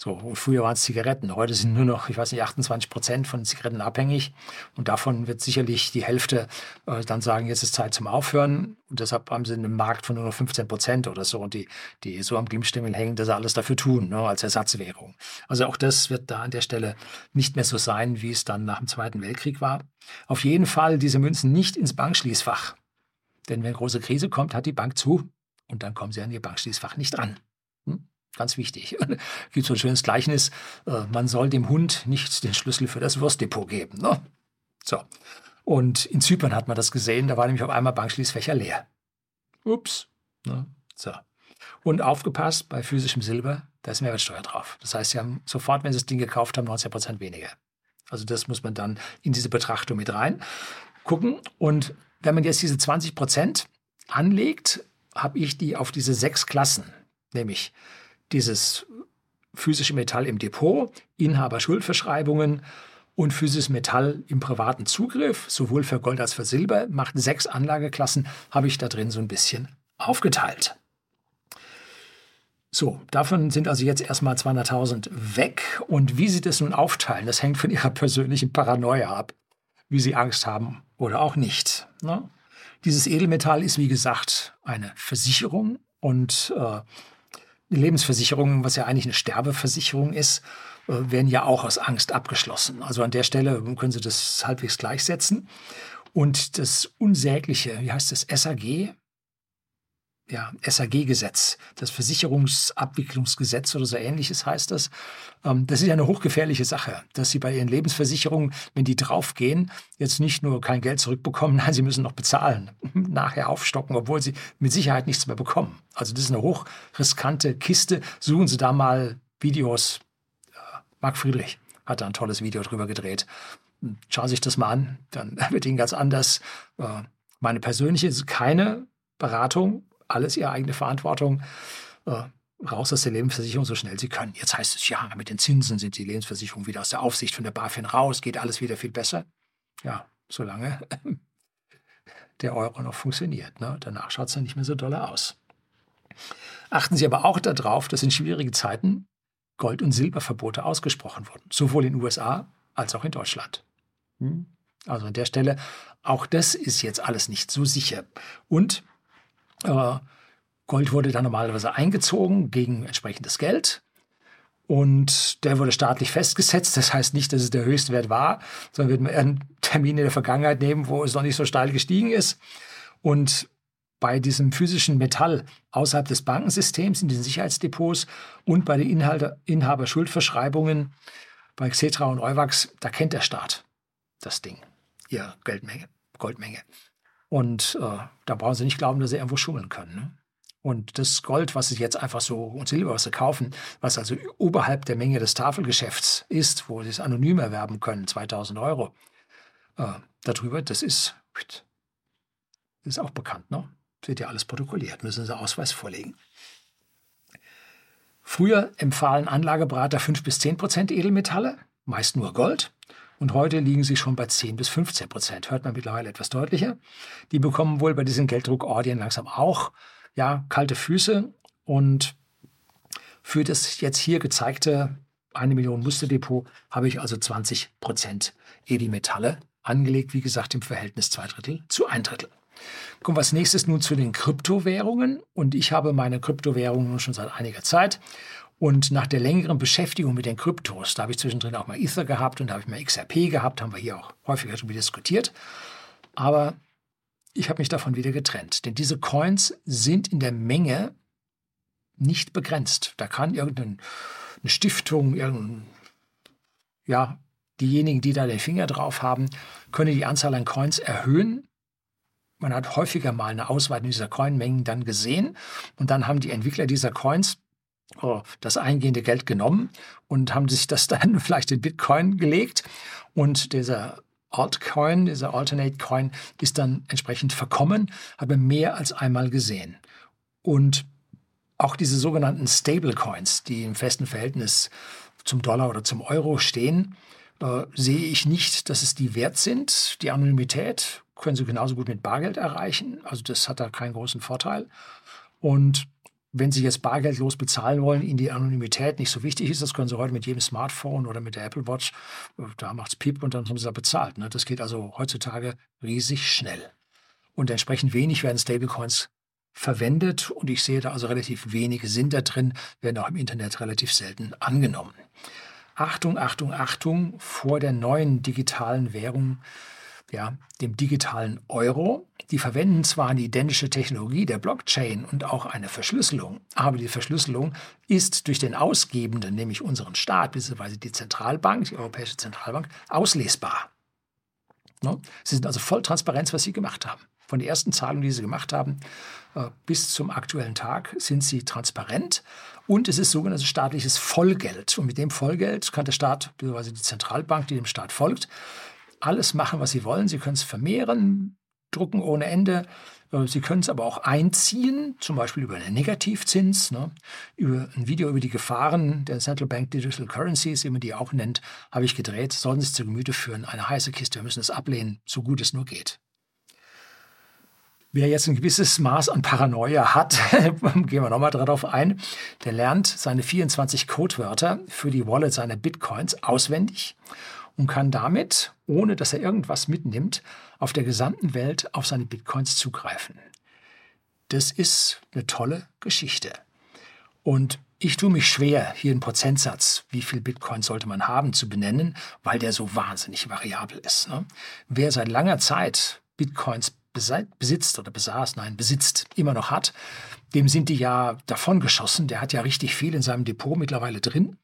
So, und früher waren es Zigaretten, heute sind nur noch, ich weiß nicht, achtundzwanzig Prozent von Zigaretten abhängig. Und davon wird sicherlich die Hälfte äh, dann sagen, jetzt ist Zeit zum Aufhören. Und deshalb haben sie einen Markt von nur noch fünfzehn Prozent oder so. Und die, die so am Glimmstängel hängen, dass sie alles dafür tun, ne, als Ersatzwährung. Also auch das wird da an der Stelle nicht mehr so sein, wie es dann nach dem Zweiten Weltkrieg war. Auf jeden Fall diese Münzen nicht ins Bankschließfach. Denn wenn große Krise kommt, hat die Bank zu. Und dann kommen sie an ihr Bankschließfach nicht ran. Ganz wichtig. Es gibt so ein schönes Gleichnis, man soll dem Hund nicht den Schlüssel für das Wurstdepot geben. Ne? So. Und in Zypern hat man das gesehen, da war nämlich auf einmal Bankschließfächer leer. Ups. Ne? So. Und aufgepasst, bei physischem Silber, da ist Mehrwertsteuer drauf. Das heißt, sie haben sofort, wenn sie das Ding gekauft haben, neunzehn Prozent weniger. Also das muss man dann in diese Betrachtung mit rein gucken. Und wenn man jetzt diese zwanzig Prozent anlegt, habe ich die auf diese sechs Klassen, nämlich dieses physische Metall im Depot, Inhaberschuldverschreibungen und physisches Metall im privaten Zugriff, sowohl für Gold als für Silber, macht sechs Anlageklassen, habe ich da drin so ein bisschen aufgeteilt. So, davon sind also jetzt erstmal zweihunderttausend weg. Und wie Sie das nun aufteilen, das hängt von Ihrer persönlichen Paranoia ab, wie Sie Angst haben oder auch nicht. Ne? Dieses Edelmetall ist, wie gesagt, eine Versicherung und äh, die Lebensversicherungen, was ja eigentlich eine Sterbeversicherung ist, werden ja auch aus Angst abgeschlossen. Also an der Stelle können Sie das halbwegs gleichsetzen. Und das unsägliche, wie heißt das, S A G? Ja, S A G-Gesetz, das Versicherungsabwicklungsgesetz oder so ähnliches heißt das. Das ist ja eine hochgefährliche Sache, dass Sie bei Ihren Lebensversicherungen, wenn die draufgehen, jetzt nicht nur kein Geld zurückbekommen, nein, Sie müssen noch bezahlen, nachher aufstocken, obwohl Sie mit Sicherheit nichts mehr bekommen. Also das ist eine hochriskante Kiste. Suchen Sie da mal Videos. Marc Friedrich hat da ein tolles Video drüber gedreht. Schauen Sie sich das mal an, dann wird Ihnen ganz anders. Meine persönliche ist keine Beratung, alles Ihre eigene Verantwortung, äh, raus aus der Lebensversicherung, so schnell Sie können. Jetzt heißt es, ja, mit den Zinsen sind die Lebensversicherung wieder aus der Aufsicht von der BaFin raus, geht alles wieder viel besser. Ja, solange äh, der Euro noch funktioniert. Ne? Danach schaut es dann nicht mehr so doll aus. Achten Sie aber auch darauf, dass in schwierigen Zeiten Gold- und Silberverbote ausgesprochen wurden, sowohl in den U S A als auch in Deutschland. Hm? Also an der Stelle, auch das ist jetzt alles nicht so sicher. Und Gold wurde dann normalerweise eingezogen gegen entsprechendes Geld und der wurde staatlich festgesetzt. Das heißt nicht, dass es der Höchstwert war, sondern wird man einen Termin in der Vergangenheit nehmen, wo es noch nicht so steil gestiegen ist. Und bei diesem physischen Metall außerhalb des Bankensystems, in den Sicherheitsdepots und bei den Inhalte, Inhaberschuldverschreibungen bei Xetra und Euwax, da kennt der Staat das Ding, ihre Geldmenge, Goldmenge. Und äh, da brauchen Sie nicht glauben, dass Sie irgendwo schummeln können. Ne? Und das Gold, was Sie jetzt einfach so, und Silber, was Sie kaufen, was also oberhalb der Menge des Tafelgeschäfts ist, wo Sie es anonym erwerben können, zweitausend Euro, äh, darüber, das ist, das ist auch bekannt. Ne? Seht ihr, alles protokolliert, müssen Sie Ausweis vorlegen. Früher empfahlen Anlageberater fünf bis zehn Prozent Edelmetalle, meist nur Gold. Und heute liegen sie schon bei zehn bis fünfzehn Prozent. Hört man mittlerweile etwas deutlicher. Die bekommen wohl bei diesen Gelddruckordien langsam auch ja, kalte Füße. Und für das jetzt hier gezeigte eine Million Musterdepot habe ich also zwanzig Prozent Edelmetalle angelegt. Wie gesagt, im Verhältnis zwei Drittel zu ein Drittel. Kommen wir als nächstes nun zu den Kryptowährungen. Und ich habe meine Kryptowährungen nun schon seit einiger Zeit. Und nach der längeren Beschäftigung mit den Kryptos, da habe ich zwischendrin auch mal Ether gehabt und da habe ich mal X R P gehabt, haben wir hier auch häufiger schon wieder diskutiert. Aber ich habe mich davon wieder getrennt, denn diese Coins sind in der Menge nicht begrenzt. Da kann irgendeine Stiftung, irgendein, ja, diejenigen, die da den Finger drauf haben, können die Anzahl an Coins erhöhen. Man hat häufiger mal eine Ausweitung dieser Coinmengen dann gesehen und dann haben die Entwickler dieser Coins das eingehende Geld genommen und haben sich das dann vielleicht in Bitcoin gelegt. Und dieser Altcoin, dieser Alternate Coin, ist dann entsprechend verkommen, hat man mehr als einmal gesehen. Und auch diese sogenannten Stablecoins, die im festen Verhältnis zum Dollar oder zum Euro stehen, da sehe ich nicht, dass es die wert sind. Die Anonymität können sie genauso gut mit Bargeld erreichen. Also das hat da keinen großen Vorteil. Und wenn Sie jetzt bargeldlos bezahlen wollen, Ihnen die Anonymität nicht so wichtig ist, das können Sie heute mit jedem Smartphone oder mit der Apple Watch, da macht es Piep und dann haben Sie da bezahlt. Das geht also heutzutage riesig schnell. Und entsprechend wenig werden Stablecoins verwendet und ich sehe da also relativ wenig Sinn da drin, werden auch im Internet relativ selten angenommen. Achtung, Achtung, Achtung vor der neuen digitalen Währung, ja, dem digitalen Euro. Die verwenden zwar eine identische Technologie der Blockchain und auch eine Verschlüsselung, aber die Verschlüsselung ist durch den Ausgebenden, nämlich unseren Staat, bzw. die Zentralbank, die Europäische Zentralbank, auslesbar. Ne? Sie sind also voll Transparenz, was sie gemacht haben. Von der ersten Zahlung, die sie gemacht haben, bis zum aktuellen Tag sind sie transparent. Und es ist sogenanntes staatliches Vollgeld. Und mit dem Vollgeld kann der Staat, beziehungsweise die Zentralbank, die dem Staat folgt, alles machen, was sie wollen. Sie können es vermehren, drucken ohne Ende. Sie können es aber auch einziehen, zum Beispiel über einen Negativzins. Ne? Über ein Video über die Gefahren der Central Bank Digital Currencies, wie man die auch nennt, habe ich gedreht. Sollten Sie es zu Gemüte führen, eine heiße Kiste. Wir müssen es ablehnen, so gut es nur geht. Wer jetzt ein gewisses Maß an Paranoia hat, gehen wir nochmal darauf ein, der lernt seine vierundzwanzig Codewörter für die Wallet seiner Bitcoins auswendig und kann damit, ohne dass er irgendwas mitnimmt, auf der gesamten Welt auf seine Bitcoins zugreifen. Das ist eine tolle Geschichte. Und ich tue mich schwer, hier einen Prozentsatz, wie viel Bitcoin sollte man haben, zu benennen, weil der so wahnsinnig variabel ist. Ne? Wer seit langer Zeit Bitcoins besitzt oder besaß, nein, besitzt, immer noch hat, dem sind die ja davongeschossen. Der hat ja richtig viel in seinem Depot mittlerweile drin.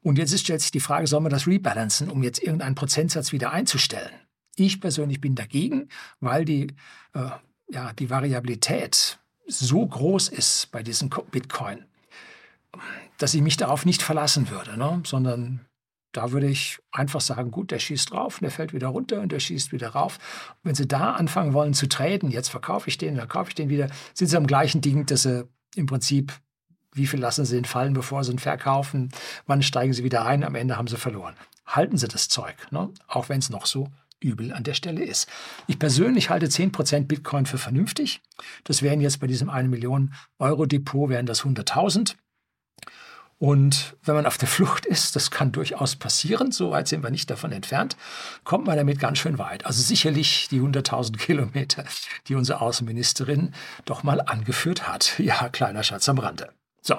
Und jetzt stellt sich die Frage, soll man das rebalancen, um jetzt irgendeinen Prozentsatz wieder einzustellen? Ich persönlich bin dagegen, weil die, äh, ja, die Variabilität so groß ist bei diesem Bitcoin, dass ich mich darauf nicht verlassen würde, ne? Sondern da würde ich einfach sagen, gut, der schießt drauf und der fällt wieder runter und der schießt wieder rauf. Und wenn Sie da anfangen wollen zu traden, jetzt verkaufe ich den, dann kaufe ich den wieder, sind Sie am gleichen Ding, dass Sie im Prinzip, wie viel lassen Sie ihn fallen, bevor Sie ihn verkaufen, wann steigen Sie wieder ein, am Ende haben Sie verloren. Halten Sie das Zeug, ne? Auch wenn es noch so übel an der Stelle ist. Ich persönlich halte zehn Prozent Bitcoin für vernünftig. Das wären jetzt bei diesem eine Million Euro Depot, wären das hunderttausend. Und wenn man auf der Flucht ist, das kann durchaus passieren, so weit sind wir nicht davon entfernt, kommt man damit ganz schön weit. Also sicherlich die hunderttausend Kilometer, die unsere Außenministerin doch mal angeführt hat. Ja, kleiner Schatz am Rande. So,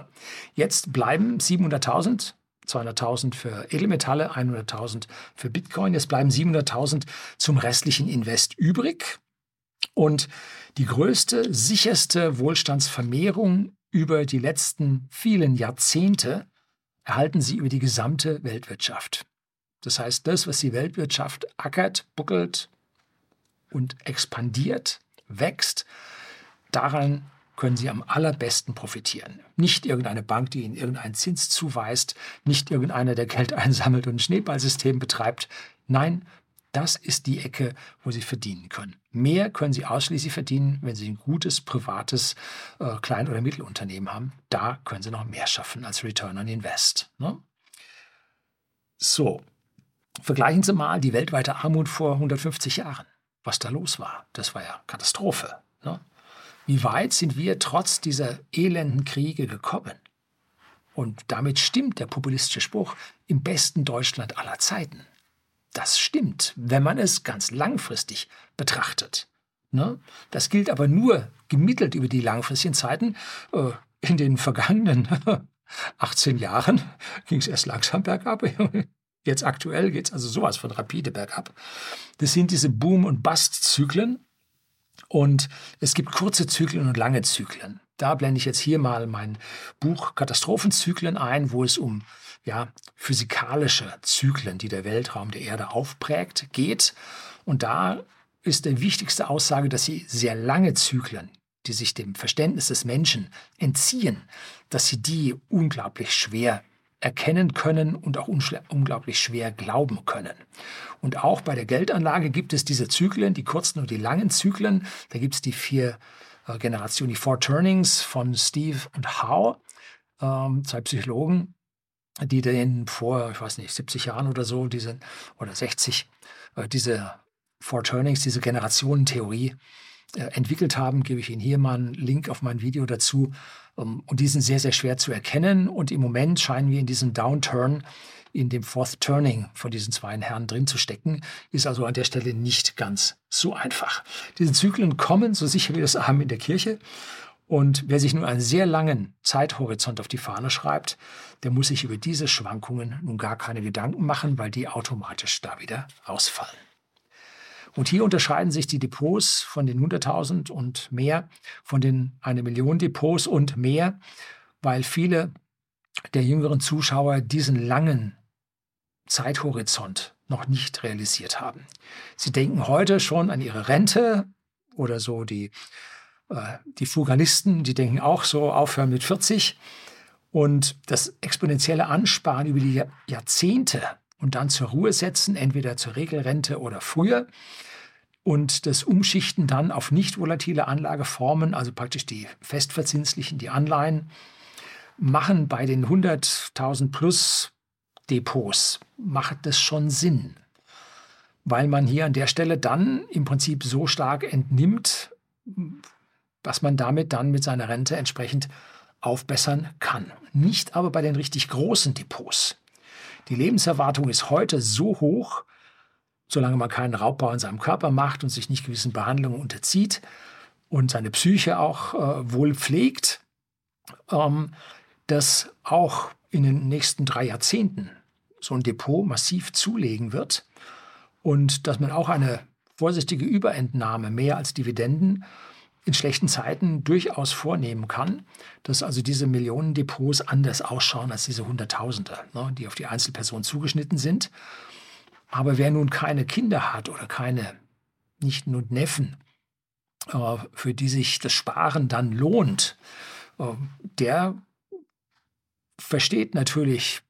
jetzt bleiben siebenhunderttausend, zweihunderttausend für Edelmetalle, hunderttausend für Bitcoin. Jetzt bleiben siebenhunderttausend zum restlichen Invest übrig. Und die größte, sicherste Wohlstandsvermehrung über die letzten vielen Jahrzehnte erhalten sie über die gesamte Weltwirtschaft. Das heißt, das, was die Weltwirtschaft ackert, buckelt und expandiert, wächst, daran können sie am allerbesten profitieren. Nicht irgendeine Bank, die ihnen irgendeinen Zins zuweist, nicht irgendeiner, der Geld einsammelt und ein Schneeballsystem betreibt. Nein, das ist die Ecke, wo Sie verdienen können. Mehr können Sie ausschließlich verdienen, wenn Sie ein gutes, privates äh, Klein- oder Mittelunternehmen haben. Da können Sie noch mehr schaffen als Return on Invest. Ne? So, vergleichen Sie mal die weltweite Armut vor hundertfünfzig Jahren. Was da los war, das war ja Katastrophe. Ne? Wie weit sind wir trotz dieser elenden Kriege gekommen? Und damit stimmt der populistische Spruch, im besten Deutschland aller Zeiten. Das stimmt, wenn man es ganz langfristig betrachtet. Ne? Das gilt aber nur gemittelt über die langfristigen Zeiten. In den vergangenen achtzehn Jahren ging es erst langsam bergab. Jetzt aktuell geht es also sowas von rapide bergab. Das sind diese Boom- und Bust-Zyklen. Und es gibt kurze Zyklen und lange Zyklen. Da blende ich jetzt hier mal mein Buch Katastrophenzyklen ein, wo es um ja, physikalische Zyklen, die der Weltraum der Erde aufprägt, geht. Und da ist die wichtigste Aussage, dass sie sehr lange Zyklen, die sich dem Verständnis des Menschen entziehen, dass sie die unglaublich schwer erkennen können und auch unglaublich schwer glauben können. Und auch bei der Geldanlage gibt es diese Zyklen, die kurzen und die langen Zyklen. Da gibt es die vier äh, Generationen, die Four Turnings von Steve und Howe, ähm, zwei Psychologen, die den vor, ich weiß nicht, siebzig Jahren oder so, diese, oder sechzig, äh, diese Four Turnings, diese Generationentheorie äh, entwickelt haben. Gebe ich Ihnen hier mal einen Link auf mein Video dazu. Ähm, und die sind sehr, sehr schwer zu erkennen. Und im Moment scheinen wir in diesem Downturn, in dem Fourth Turning von diesen zwei Herren drin zu stecken, ist also an der Stelle nicht ganz so einfach. Diese Zyklen kommen, so sicher wie das Amen in der Kirche. Und wer sich nun einen sehr langen Zeithorizont auf die Fahne schreibt, der muss sich über diese Schwankungen nun gar keine Gedanken machen, weil die automatisch da wieder ausfallen. Und hier unterscheiden sich die Depots von den hunderttausend und mehr, von den eine Million Depots und mehr, weil viele der jüngeren Zuschauer diesen langen Zeithorizont noch nicht realisiert haben. Sie denken heute schon an ihre Rente oder so die Die Frugalisten, die denken auch so, aufhören mit vierzig. Und das exponentielle Ansparen über die Jahrzehnte und dann zur Ruhe setzen, entweder zur Regelrente oder früher. Und das Umschichten dann auf nicht volatile Anlageformen, also praktisch die festverzinslichen, die Anleihen, machen bei den hunderttausend plus Depots, macht das schon Sinn. Weil man hier an der Stelle dann im Prinzip so stark entnimmt, was man damit dann mit seiner Rente entsprechend aufbessern kann. Nicht aber bei den richtig großen Depots. Die Lebenserwartung ist heute so hoch, solange man keinen Raubbau an seinem Körper macht und sich nicht gewissen Behandlungen unterzieht und seine Psyche auch äh, wohl pflegt, ähm, dass auch in den nächsten drei Jahrzehnten so ein Depot massiv zulegen wird und dass man auch eine vorsichtige Überentnahme mehr als Dividenden in schlechten Zeiten durchaus vornehmen kann, dass also diese Millionen Depots anders ausschauen als diese Hunderttausende, ne, die auf die Einzelperson zugeschnitten sind. Aber wer nun keine Kinder hat oder keine Nichten und Neffen, äh, für die sich das Sparen dann lohnt, äh, der versteht natürlich,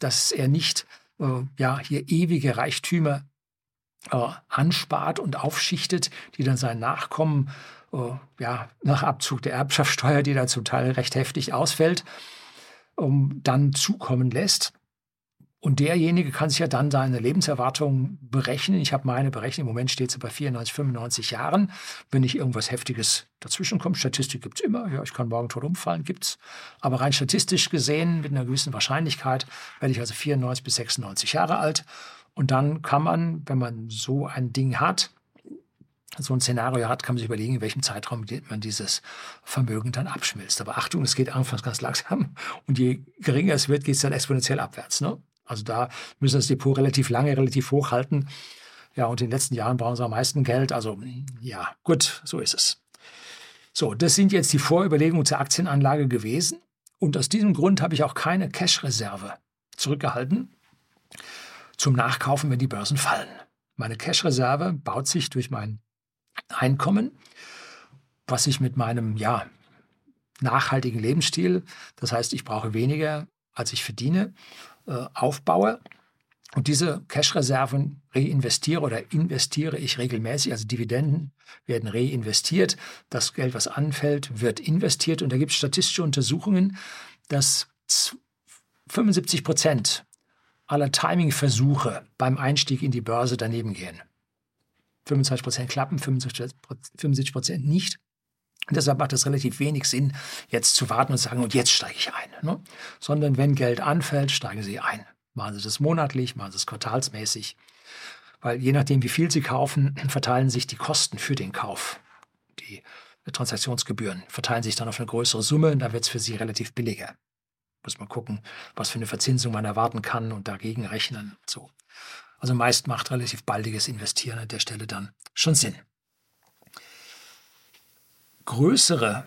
dass er nicht äh, ja, hier ewige Reichtümer äh, anspart und aufschichtet, die dann seinen Nachkommen Uh, ja, nach Abzug der Erbschaftssteuer, die da zum Teil recht heftig ausfällt, um, dann zukommen lässt. Und derjenige kann sich ja dann seine Lebenserwartung berechnen. Ich habe meine berechnet, im Moment steht sie bei vierundneunzig, fünfundneunzig Jahren. Wenn nicht irgendwas Heftiges dazwischen kommt, Statistik gibt es immer, ja, ich kann morgen tot umfallen, gibt es. Aber rein statistisch gesehen, mit einer gewissen Wahrscheinlichkeit, werde ich also vierundneunzig bis sechsundneunzig Jahre alt. Und dann kann man, wenn man so ein Ding hat, so ein Szenario hat, kann man sich überlegen, in welchem Zeitraum man dieses Vermögen dann abschmilzt. Aber Achtung, es geht anfangs ganz langsam und je geringer es wird, geht es dann exponentiell abwärts. Ne? Also da müssen wir das Depot relativ lange, relativ hoch halten. Ja, und in den letzten Jahren brauchen sie am meisten Geld. Also ja, gut, so ist es. So, das sind jetzt die Vorüberlegungen zur Aktienanlage gewesen. Und aus diesem Grund habe ich auch keine Cash-Reserve zurückgehalten zum Nachkaufen, wenn die Börsen fallen. Meine Cash-Reserve baut sich durch meinen Einkommen, was ich mit meinem ja, nachhaltigen Lebensstil, das heißt, ich brauche weniger, als ich verdiene, äh, aufbaue und diese Cash-Reserven reinvestiere oder investiere ich regelmäßig, also Dividenden werden reinvestiert, das Geld, was anfällt, wird investiert und da gibt es statistische Untersuchungen, dass fünfundsiebzig Prozent aller Timing-Versuche beim Einstieg in die Börse daneben gehen. fünfundzwanzig Prozent klappen, fünfundsiebzig Prozent nicht. Und deshalb macht es relativ wenig Sinn, jetzt zu warten und zu sagen, und jetzt steige ich ein. Ne? Sondern wenn Geld anfällt, steigen Sie ein. Machen Sie das monatlich, machen Sie es quartalsmäßig. Weil je nachdem, wie viel Sie kaufen, verteilen sich die Kosten für den Kauf. Die Transaktionsgebühren verteilen sich dann auf eine größere Summe und da wird es für Sie relativ billiger. Muss man gucken, was für eine Verzinsung man erwarten kann und dagegen rechnen und so. Also meist macht relativ baldiges Investieren an der Stelle dann schon Sinn. Größere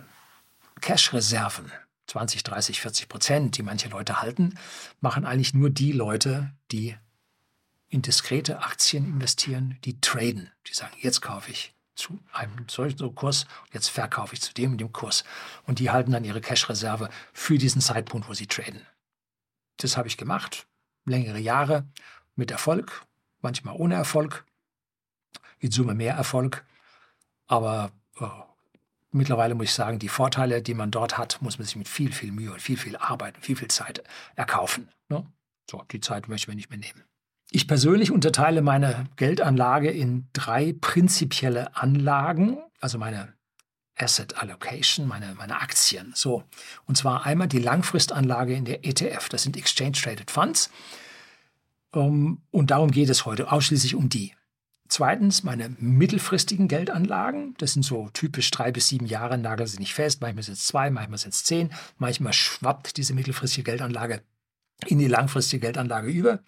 Cash-Reserven, zwanzig, dreißig, vierzig Prozent, die manche Leute halten, machen eigentlich nur die Leute, die in diskrete Aktien investieren, die traden. Die sagen, jetzt kaufe ich zu einem solchen Kurs, jetzt verkaufe ich zu dem und dem Kurs. Und die halten dann ihre Cash-Reserve für diesen Zeitpunkt, wo sie traden. Das habe ich gemacht, längere Jahre, mit Erfolg, manchmal ohne Erfolg, in Summe mehr Erfolg. Aber oh, mittlerweile muss ich sagen, die Vorteile, die man dort hat, muss man sich mit viel, viel Mühe und viel, viel Arbeit und viel, viel Zeit erkaufen. Ne? So, die Zeit möchte ich mir nicht mehr nehmen. Ich persönlich unterteile meine Geldanlage in drei prinzipielle Anlagen, also meine Asset Allocation, meine, meine Aktien. So. Und zwar einmal die Langfristanlage in der E T F, das sind Exchange Traded Funds. Um, und darum geht es heute, ausschließlich um die. Zweitens meine mittelfristigen Geldanlagen, das sind so typisch drei bis sieben Jahre, nageln sie nicht fest, manchmal sind es zwei, manchmal sind es zehn, manchmal schwappt diese mittelfristige Geldanlage in die langfristige Geldanlage über.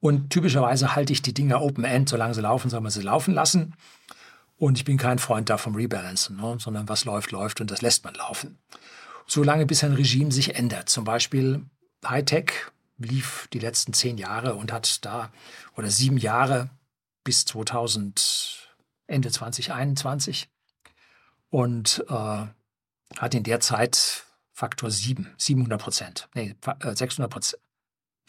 Und typischerweise halte ich die Dinger Open-End, solange sie laufen, soll man sie laufen lassen. Und ich bin kein Freund davon Rebalancen, ne? Sondern was läuft, läuft und das lässt man laufen. Solange bis ein Regime sich ändert. Zum Beispiel Hightech lief die letzten zehn Jahre und hat da, oder sieben Jahre bis zweitausend, Ende zweitausendeinundzwanzig. Und äh, hat in der Zeit Faktor sieben, siebenhundert Prozent, nee, sechshundert Prozent.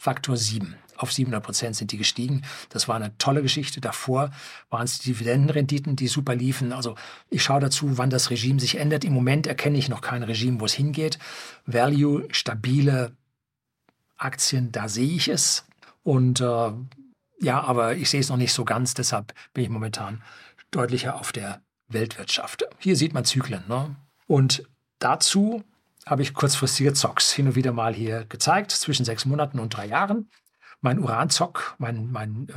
Faktor sieben. Auf siebenhundert Prozent sind die gestiegen. Das war eine tolle Geschichte. Davor waren es die Dividendenrenditen, die super liefen. Also ich schaue dazu, wann das Regime sich ändert. Im Moment erkenne ich noch kein Regime, wo es hingeht. Value, stabile Aktien, da sehe ich es. Und äh, ja, aber ich sehe es noch nicht so ganz. Deshalb bin ich momentan deutlicher auf der Weltwirtschaft. Hier sieht man Zyklen, ne? Und dazu habe ich kurzfristige Zocks hin und wieder mal hier gezeigt, zwischen sechs Monaten und drei Jahren. Mein Uran-Zock, mein, mein äh,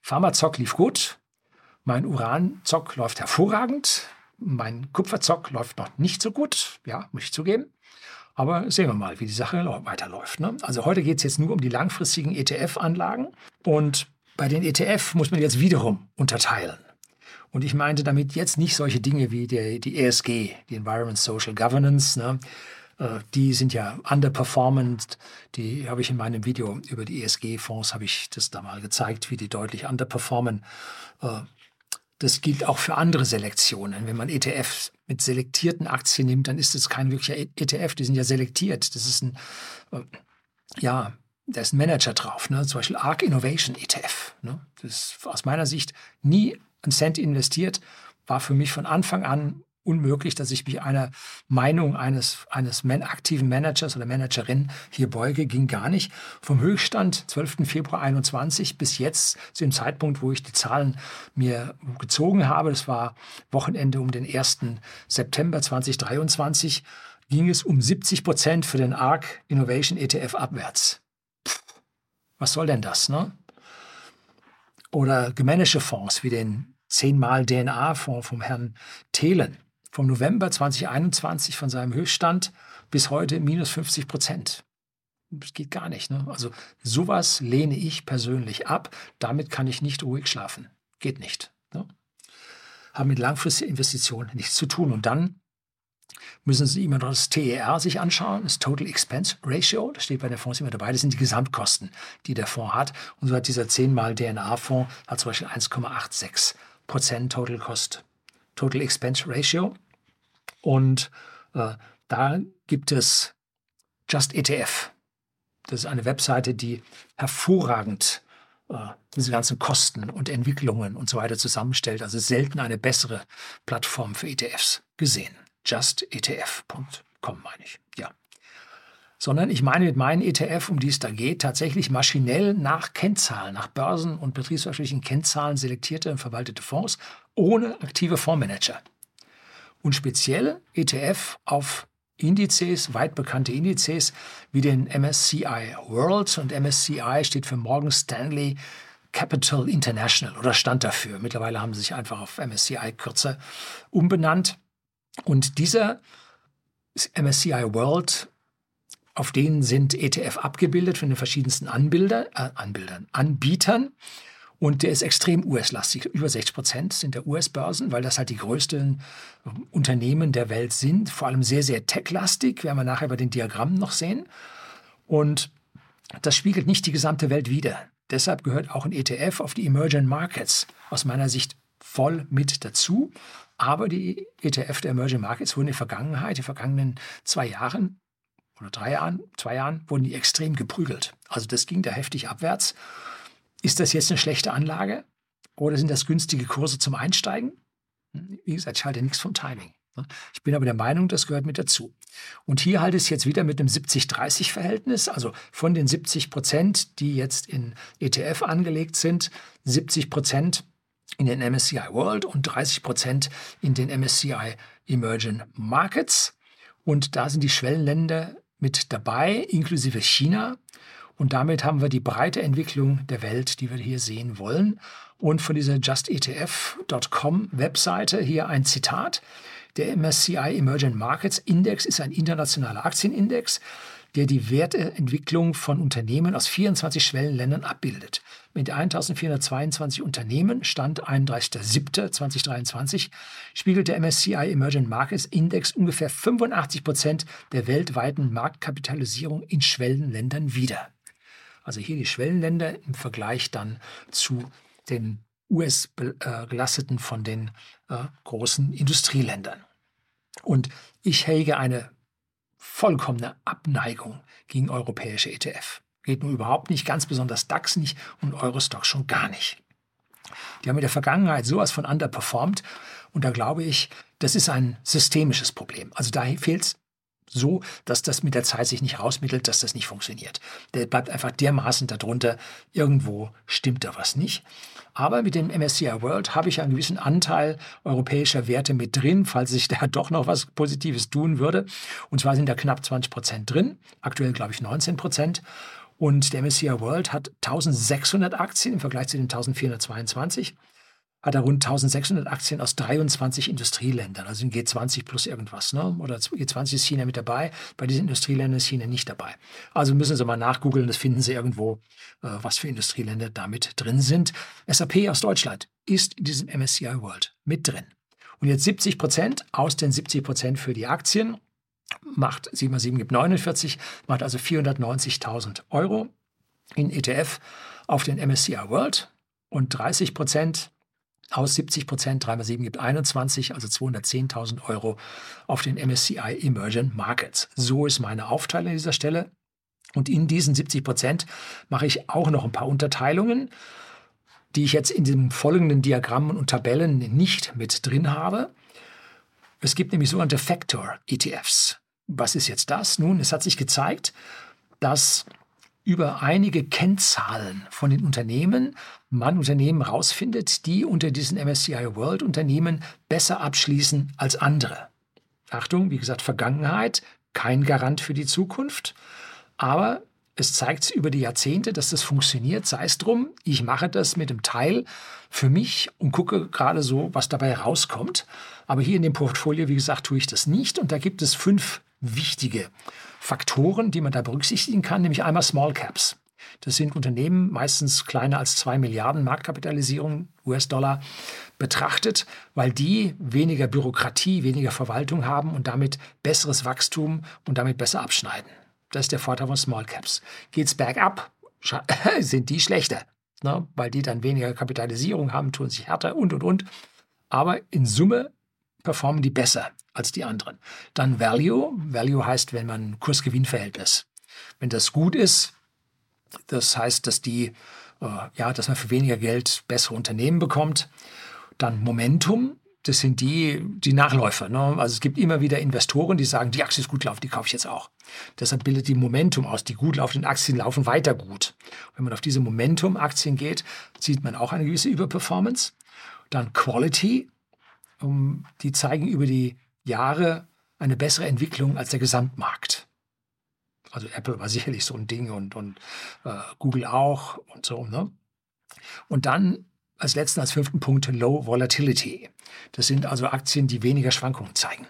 Pharma-Zock lief gut. Mein Uran-Zock läuft hervorragend. Mein Kupfer-Zock läuft noch nicht so gut. Ja, muss ich zugeben. Aber sehen wir mal, wie die Sache weiterläuft. Ne? Also heute geht es jetzt nur um die langfristigen E T F-Anlagen. Und bei den E T F muss man jetzt wiederum unterteilen. Und ich meinte damit jetzt nicht solche Dinge wie die, die E S G, die Environment Social Governance, ne? äh, die sind ja underperformant, die habe ich in meinem Video über die E S G-Fonds, habe ich das da mal gezeigt, wie die deutlich underperformen. Äh, das gilt auch für andere Selektionen. Wenn man E T F mit selektierten Aktien nimmt, dann ist es kein wirklicher E T F, die sind ja selektiert. Das ist ein, äh, ja, da ist ein Manager drauf, ne? Zum Beispiel Ark Innovation E T F. Ne? Das ist aus meiner Sicht nie einen Cent investiert, war für mich von Anfang an unmöglich, dass ich mich einer Meinung eines, eines man, aktiven Managers oder Managerin hier beuge, ging gar nicht. Vom Höchststand zwölften Februar einundzwanzig bis jetzt, zu dem Zeitpunkt, wo ich die Zahlen mir gezogen habe, das war Wochenende um den ersten September zweitausenddreiundzwanzig, ging es um siebzig Prozent für den Ark Innovation E T F abwärts. Pff, was soll denn das, ne? Oder gemanagte Fonds wie den zehn mal D N A Fonds vom Herrn Thelen. Vom November zweitausendeinundzwanzig von seinem Höchststand bis heute minus fünfzig Prozent. Das geht gar nicht. Ne? Also sowas lehne ich persönlich ab. Damit kann ich nicht ruhig schlafen. Geht nicht. Ne? Haben mit langfristigen Investitionen nichts zu tun. Und dann müssen Sie immer noch das T E R sich anschauen, das Total Expense Ratio, das steht bei den Fonds immer dabei, das sind die Gesamtkosten, die der Fonds hat. Und so hat dieser zehn mal D N A Fonds hat zum Beispiel eins Komma sechsundachtzig Prozent Total Cost, Total Expense Ratio. Und äh, da gibt es JustETF. Das ist eine Webseite, die hervorragend diese ganzen Kosten und Entwicklungen und so weiter zusammenstellt. Also selten eine bessere Plattform für E T Fs gesehen. Just E T F Punkt com meine ich, ja. Sondern ich meine mit meinen E T F, um die es da geht, tatsächlich maschinell nach Kennzahlen, nach Börsen- und betriebswirtschaftlichen Kennzahlen selektierte und verwaltete Fonds ohne aktive Fondsmanager. Und speziell E T F auf Indizes, weit bekannte Indizes, wie den M S C I World, und M S C I steht für Morgan Stanley Capital International oder stand dafür. Mittlerweile haben sie sich einfach auf M S C I kürzer umbenannt. Und dieser M S C I World, auf denen sind E T F abgebildet von den verschiedensten Anbieter, äh, Anbildern, Anbietern. Und der ist extrem U S-lastig. Über sechzig Prozent sind der U S-Börsen, weil das halt die größten Unternehmen der Welt sind. Vor allem sehr, sehr tech-lastig, werden wir nachher bei den Diagrammen noch sehen. Und das spiegelt nicht die gesamte Welt wider. Deshalb gehört auch ein E T F auf die Emerging Markets aus meiner Sicht voll mit dazu. Aber die E T F der Emerging Markets wurden in der Vergangenheit, in den vergangenen zwei Jahren oder drei Jahren, zwei Jahren, wurden die extrem geprügelt. Also das ging da heftig abwärts. Ist das jetzt eine schlechte Anlage oder sind das günstige Kurse zum Einsteigen? Wie gesagt, ich halte nichts vom Timing. Ich bin aber der Meinung, das gehört mit dazu. Und hier halte ich es jetzt wieder mit einem siebzig dreißig Verhältnis. Also von den siebzig Prozent, die jetzt in E T F angelegt sind, siebzig Prozent in den M S C I World und dreißig Prozent in den M S C I Emerging Markets. Und da sind die Schwellenländer mit dabei, inklusive China. Und damit haben wir die breite Entwicklung der Welt, die wir hier sehen wollen. Und von dieser just E T F Punkt com-Webseite hier ein Zitat. Der M S C I Emerging Markets Index ist ein internationaler Aktienindex, der die Wertentwicklung von Unternehmen aus vierundzwanzig Schwellenländern abbildet. Mit eintausendvierhundertzweiundzwanzig Unternehmen, Stand einunddreißigster siebter zweitausenddreiundzwanzig, spiegelt der M S C I Emerging Markets Index ungefähr fünfundachtzig Prozent der weltweiten Marktkapitalisierung in Schwellenländern wider. Also hier die Schwellenländer im Vergleich dann zu den U S-Belasteten von den äh, großen Industrieländern. Und ich hege eine vollkommene Abneigung gegen europäische E T F. Geht nur überhaupt nicht, ganz besonders DAX nicht und Eurostoxx schon gar nicht. Die haben in der Vergangenheit sowas von underperformed und da glaube ich, das ist ein systemisches Problem. Also da fehlt es so, dass das mit der Zeit sich nicht rausmittelt, dass das nicht funktioniert. Der bleibt einfach dermaßen darunter, irgendwo stimmt da was nicht. Aber mit dem M S C I World habe ich einen gewissen Anteil europäischer Werte mit drin, falls sich da doch noch was Positives tun würde. Und zwar sind da knapp zwanzig Prozent drin, aktuell glaube ich neunzehn Prozent. Und der M S C I World hat eintausendsechshundert Aktien im Vergleich zu den eintausendvierhundertzweiundzwanzig. Hat er rund eintausendsechshundert Aktien aus dreiundzwanzig Industrieländern, also in G zwanzig plus irgendwas, ne? Oder G zwanzig ist China mit dabei, bei diesen Industrieländern ist China nicht dabei. Also müssen Sie mal nachgoogeln, das finden Sie irgendwo, äh, was für Industrieländer damit drin sind. S A P aus Deutschland ist in diesem M S C I World mit drin. Und jetzt siebzig Prozent aus den siebzig Prozent für die Aktien, macht sieben mal sieben gibt neunundvierzig, macht also vierhundertneunzigtausend Euro in E T F auf den M S C I World und dreißig Prozent aus siebzig Prozent, drei mal sieben gibt einundzwanzig, also zweihundertzehntausend Euro auf den M S C I Emerging Markets. So ist meine Aufteilung an dieser Stelle. Und in diesen siebzig Prozent mache ich auch noch ein paar Unterteilungen, die ich jetzt in den folgenden Diagrammen und Tabellen nicht mit drin habe. Es gibt nämlich sogenannte Factor E T Fs. Was ist jetzt das? Nun, es hat sich gezeigt, dass über einige Kennzahlen von den Unternehmen man Unternehmen rausfindet, die unter diesen M S C I World Unternehmen besser abschließen als andere. Achtung, wie gesagt, Vergangenheit, kein Garant für die Zukunft, aber es zeigt über die Jahrzehnte, dass das funktioniert, sei es drum, ich mache das mit dem Teil für mich und gucke gerade so, was dabei rauskommt. Aber hier in dem Portfolio, wie gesagt, tue ich das nicht und da gibt es fünf wichtige Faktoren, die man da berücksichtigen kann, nämlich einmal Small Caps. Das sind Unternehmen, meistens kleiner als zwei Milliarden Marktkapitalisierung, U S-Dollar, betrachtet, weil die weniger Bürokratie, weniger Verwaltung haben und damit besseres Wachstum und damit besser abschneiden. Das ist der Vorteil von Small Caps. Geht's bergab, sind die schlechter, ne? Weil die dann weniger Kapitalisierung haben, tun sich härter und, und, und. Aber in Summe performen die besser als die anderen. Dann Value. Value heißt, wenn man Kurs-Gewinn-Verhältnis. Wenn das gut ist, das heißt, dass die, äh, ja, dass man für weniger Geld bessere Unternehmen bekommt. Dann Momentum. Das sind die, die Nachläufer, ne? Also es gibt immer wieder Investoren, die sagen, die Aktie ist gut laufen, die kaufe ich jetzt auch. Deshalb bildet die Momentum aus. Die gut laufenden Aktien laufen weiter gut. Wenn man auf diese Momentum-Aktien geht, sieht man auch eine gewisse Überperformance. Dann Quality. Um, die zeigen über die Jahre eine bessere Entwicklung als der Gesamtmarkt. Also Apple war sicherlich so ein Ding und, und äh, Google auch und so, ne? Und dann als letzten, als fünften Punkt Low Volatility. Das sind also Aktien, die weniger Schwankungen zeigen.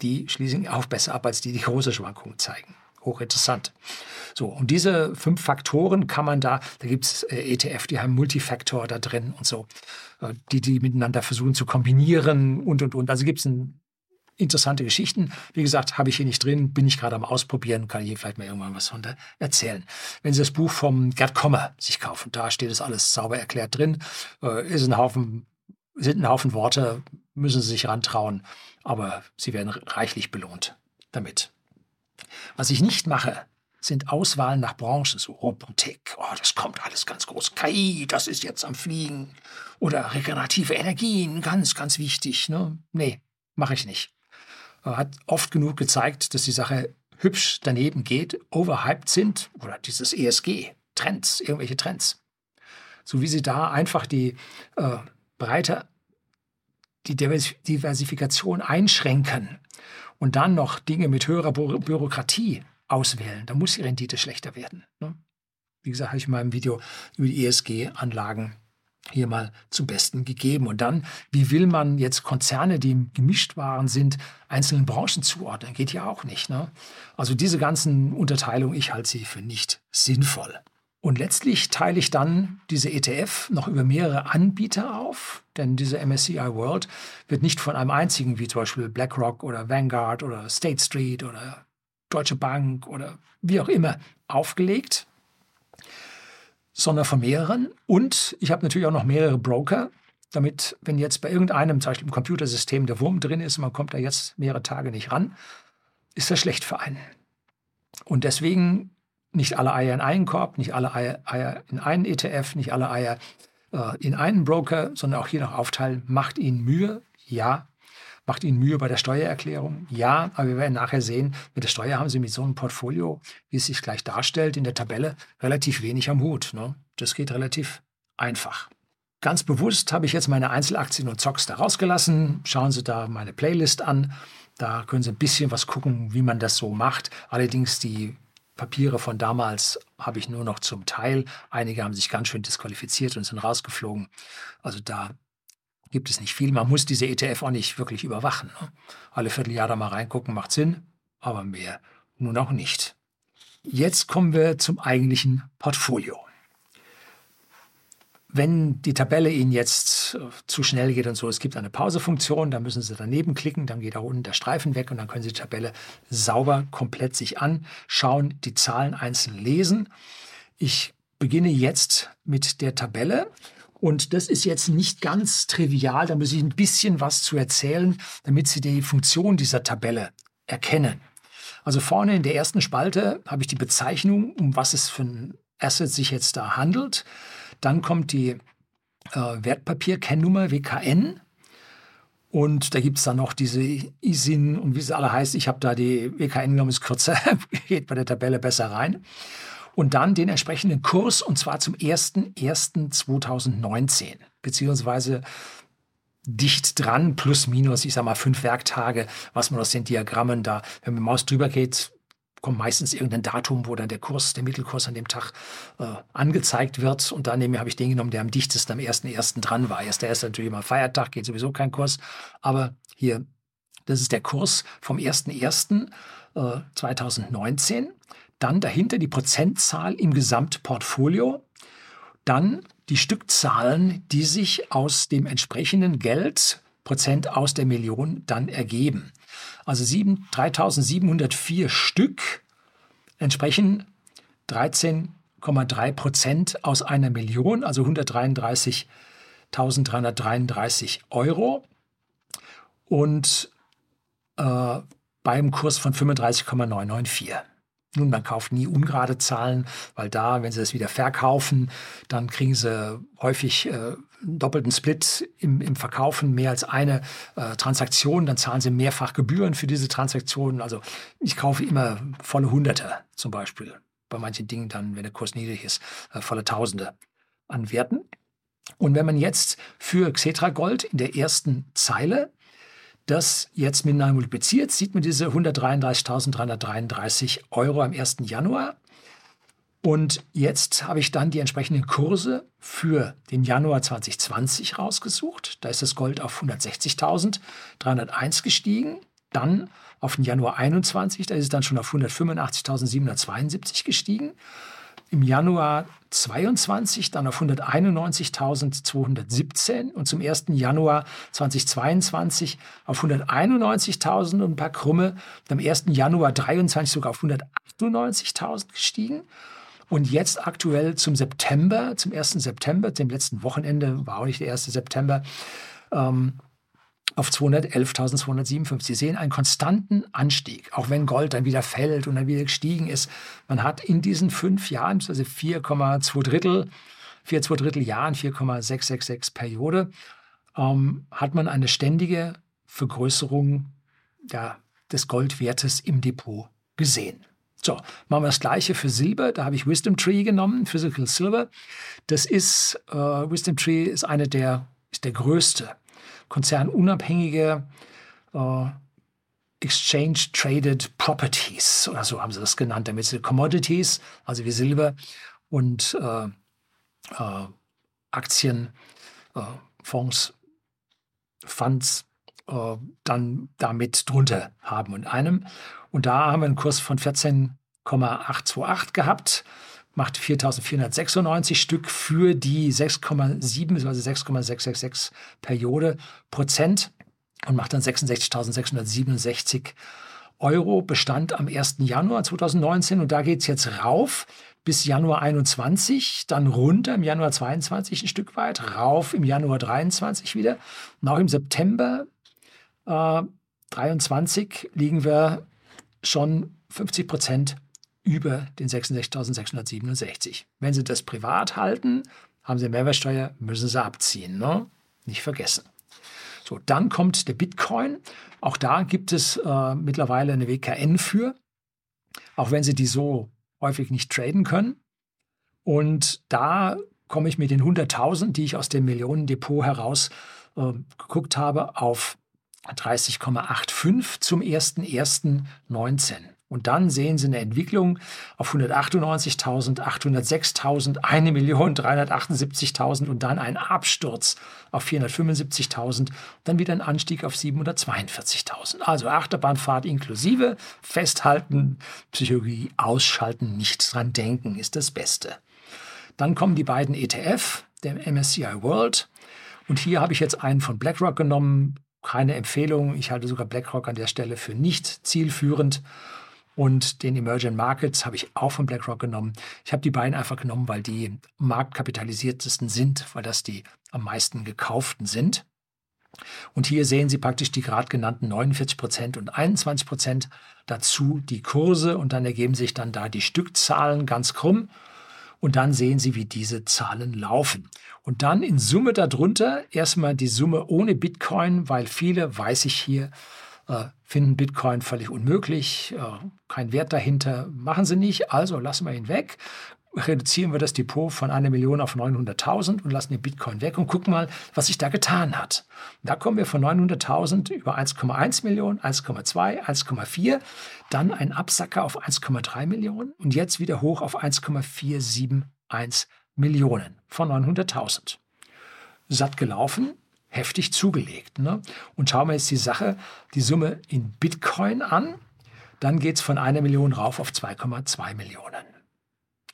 Die schließen auch besser ab als die, die große Schwankungen zeigen. Hochinteressant. So, und diese fünf Faktoren kann man da, da gibt es äh, E T F, die haben Multifaktor da drin und so, äh, die die miteinander versuchen zu kombinieren und, und, und. Also gibt es interessante Geschichten. Wie gesagt, habe ich hier nicht drin, bin ich gerade am Ausprobieren, kann ich hier vielleicht mal irgendwann was von da erzählen. Wenn Sie das Buch vom Gerd Kommer sich kaufen, da steht das alles sauber erklärt drin, äh, ist ein Haufen, sind ein Haufen Worte, müssen Sie sich rantrauen, aber Sie werden reichlich belohnt damit. Was ich nicht mache, sind Auswahlen nach Branchen, so Robotik, oh, das kommt alles ganz groß, K I, das ist jetzt am Fliegen, oder regenerative Energien, ganz, ganz wichtig. Ne? Nee, mache ich nicht. Hat oft genug gezeigt, dass die Sache hübsch daneben geht, overhyped sind, oder dieses E S G, Trends, irgendwelche Trends. So wie sie da einfach die äh, breite, die Diversifikation einschränken und dann noch Dinge mit höherer Bü- Bürokratie auswählen, dann muss die Rendite schlechter werden. Ne? Wie gesagt, habe ich in meinem Video über die E S G-Anlagen hier mal zum Besten gegeben. Und dann, wie will man jetzt Konzerne, die gemischt waren, sind, einzelnen Branchen zuordnen? Geht ja auch nicht. Ne? Also diese ganzen Unterteilungen, ich halte sie für nicht sinnvoll. Und letztlich teile ich dann diese E T F noch über mehrere Anbieter auf, denn diese M S C I World wird nicht von einem einzigen, wie zum Beispiel BlackRock oder Vanguard oder State Street oder Deutsche Bank oder wie auch immer aufgelegt, sondern von mehreren. Und ich habe natürlich auch noch mehrere Broker, damit, wenn jetzt bei irgendeinem, zum Beispiel im Computersystem, der Wurm drin ist und man kommt da jetzt mehrere Tage nicht ran, ist das schlecht für einen. Und deswegen nicht alle Eier in einen Korb, nicht alle Eier in einen E T F, nicht alle Eier äh, in einen Broker, sondern auch hier noch aufteilen. Macht Ihnen Mühe? Ja. Macht Ihnen Mühe bei der Steuererklärung? Ja, aber wir werden nachher sehen, mit der Steuer haben Sie mit so einem Portfolio, wie es sich gleich darstellt, in der Tabelle relativ wenig am Hut. Ne? Das geht relativ einfach. Ganz bewusst habe ich jetzt meine Einzelaktien und Zocks da rausgelassen. Schauen Sie da meine Playlist an. Da können Sie ein bisschen was gucken, wie man das so macht. Allerdings die Papiere von damals habe ich nur noch zum Teil. Einige haben sich ganz schön disqualifiziert und sind rausgeflogen. Also da gibt es nicht viel. Man muss diese E T F auch nicht wirklich überwachen. Ne? Alle Vierteljahre mal reingucken, macht Sinn, aber mehr nun auch nicht. Jetzt kommen wir zum eigentlichen Portfolio. Wenn die Tabelle Ihnen jetzt äh, zu schnell geht und so, es gibt eine Pause-Funktion, da müssen Sie daneben klicken, dann geht da unten der Streifen weg und dann können Sie die Tabelle sauber komplett sich anschauen, die Zahlen einzeln lesen. Ich beginne jetzt mit der Tabelle. Und das ist jetzt nicht ganz trivial, da muss ich ein bisschen was zu erzählen, damit Sie die Funktion dieser Tabelle erkennen. Also vorne in der ersten Spalte habe ich die Bezeichnung, um was es für ein Asset sich jetzt da handelt. Dann kommt die äh, Wertpapier-Kennnummer W K N. Und da gibt es dann noch diese I S I N und wie sie alle heißt. Ich habe da die W K N genommen, ist kürzer, geht bei der Tabelle besser rein. Und dann den entsprechenden Kurs, und zwar zum erster Januar zweitausendneunzehn, beziehungsweise dicht dran, plus minus, ich sag mal, fünf Werktage, was man aus den Diagrammen da, wenn man Maus drüber geht, kommt meistens irgendein Datum, wo dann der Kurs, der Mittelkurs an dem Tag äh, angezeigt wird. Und daneben habe ich den genommen, der am dichtesten am erster Januar dran war. erster Januar ist natürlich immer Feiertag, geht sowieso kein Kurs. Aber hier, das ist der Kurs vom erster Januar zweitausendneunzehn. Dann dahinter die Prozentzahl im Gesamtportfolio, dann die Stückzahlen, die sich aus dem entsprechenden Geld, Prozent aus der Million, dann ergeben. Also dreitausendsiebenhundertvier Stück entsprechen dreizehn Komma drei Prozent aus einer Million, also hundertdreiunddreißigtausenddreihundertdreiunddreißig Euro. Und äh, beim Kurs von fünfunddreißig Komma neunhundertvierundneunzig. Nun, man kauft nie ungerade Zahlen, weil da, wenn Sie das wieder verkaufen, dann kriegen Sie häufig äh, einen doppelten Split im, im Verkaufen, mehr als eine äh, Transaktion. Dann zahlen Sie mehrfach Gebühren für diese Transaktionen. Also ich kaufe immer volle Hunderte zum Beispiel. Bei manchen Dingen dann, wenn der Kurs niedrig ist, äh, volle Tausende an Werten. Und wenn man jetzt für Xetra Gold in der ersten Zeile das jetzt miteinander multipliziert, sieht man diese hundertdreiunddreißigtausenddreihundertdreiunddreißig Euro am erster Januar. Und jetzt habe ich dann die entsprechenden Kurse für den Januar zweitausendzwanzig rausgesucht. Da ist das Gold auf hundertsechzigtausenddreihunderteins gestiegen. Dann auf den Januar einundzwanzig, da ist es dann schon auf hundertfünfundachtzigtausendsiebenhundertzweiundsiebzig gestiegen. Im Januar zweiundzwanzig dann auf hunderteinundneunzigtausendzweihundertsiebzehn und zum erster Januar zweitausendzweiundzwanzig auf hunderteinundneunzigtausend und ein paar Krümme. Am erster Januar dreiundzwanzig sogar auf hundertachtundneunzigtausend gestiegen. Und jetzt aktuell zum September, zum ersten September, dem letzten Wochenende, war auch nicht der erste September, ähm, auf zweihundertelftausendzweihundertsiebenundfünfzig. Sie sehen einen konstanten Anstieg, auch wenn Gold dann wieder fällt und dann wieder gestiegen ist. Man hat in diesen fünf Jahren, also vier Komma zwei Drittel, vier Komma zwei Drittel Jahren, vier Komma sechs sechs sechs Periode, ähm, hat man eine ständige Vergrößerung ja, des Goldwertes im Depot gesehen. So, machen wir das Gleiche für Silber. Da habe ich Wisdom Tree genommen, Physical Silver. Das ist, äh, Wisdom Tree ist eine der, ist der größte konzernunabhängige äh, Exchange-Traded Properties, oder so haben sie das genannt, damit sie Commodities, also wie Silber und äh, äh, Aktien, äh, Fonds, Funds, äh, dann damit drunter haben und einem. Und da haben wir einen Kurs von vierzehn Komma acht zwei acht gehabt, macht viertausendvierhundertsechsundneunzig Stück für die sechs Komma sieben, also sechs Komma sechs sechs sechs Periode Prozent und macht dann sechsundsechzigtausendsechshundertsiebenundsechzig Euro, Bestand am ersten Januar zweitausendneunzehn und da geht es jetzt rauf bis Januar einundzwanzig, dann runter im Januar zweiundzwanzig ein Stück weit, rauf im Januar dreiundzwanzig wieder und auch im September äh, dreiundzwanzig liegen wir schon fünfzig Prozent über den sechsundsechzigtausendsechshundertsiebenundsechzig. Wenn Sie das privat halten, haben Sie Mehrwertsteuer, müssen Sie abziehen. Ne? Nicht vergessen. So, dann kommt der Bitcoin. Auch da gibt es äh, mittlerweile eine W K N für, auch wenn Sie die so häufig nicht traden können. Und da komme ich mit den hunderttausend, die ich aus dem Millionendepot heraus äh, geguckt habe, auf dreißig Komma fünfundachtzig zum ersten ersten neunzehn. Und dann sehen Sie eine Entwicklung auf hundertachtundneunzigtausend, achthundertsechstausend, eine Million dreihundertachtundsiebzigtausend und dann ein Absturz auf vierhundertfünfundsiebzigtausend, dann wieder ein Anstieg auf siebenhundertzweiundvierzigtausend. Also Achterbahnfahrt inklusive, festhalten, Psychologie ausschalten, nicht dran denken ist das Beste. Dann kommen die beiden E T F, der M S C I World. Und hier habe ich jetzt einen von BlackRock genommen. Keine Empfehlung, ich halte sogar BlackRock an der Stelle für nicht zielführend. Und den Emerging Markets habe ich auch von BlackRock genommen. Ich habe die beiden einfach genommen, weil die marktkapitalisiertesten sind, weil das die am meisten gekauften sind. Und hier sehen Sie praktisch die gerade genannten neunundvierzig Prozent und einundzwanzig Prozent, dazu die Kurse und dann ergeben sich dann da die Stückzahlen ganz krumm. Und dann sehen Sie, wie diese Zahlen laufen. Und dann in Summe darunter erstmal die Summe ohne Bitcoin, weil viele, weiß ich hier, finden Bitcoin völlig unmöglich, kein Wert dahinter, machen sie nicht, also lassen wir ihn weg, reduzieren wir das Depot von einer Million auf neunhunderttausend und lassen den Bitcoin weg und gucken mal, was sich da getan hat. Da kommen wir von neunhunderttausend über eins Komma eins Millionen, eins Komma zwei, eins Komma vier, dann ein Absacker auf eins Komma drei Millionen und jetzt wieder hoch auf eins Komma vier sieben eins Millionen von neunhunderttausend. Satt gelaufen. Heftig zugelegt. Ne? Und schauen wir jetzt die Sache, die Summe in Bitcoin an. Dann geht es von einer Million rauf auf zwei Komma zwei Millionen.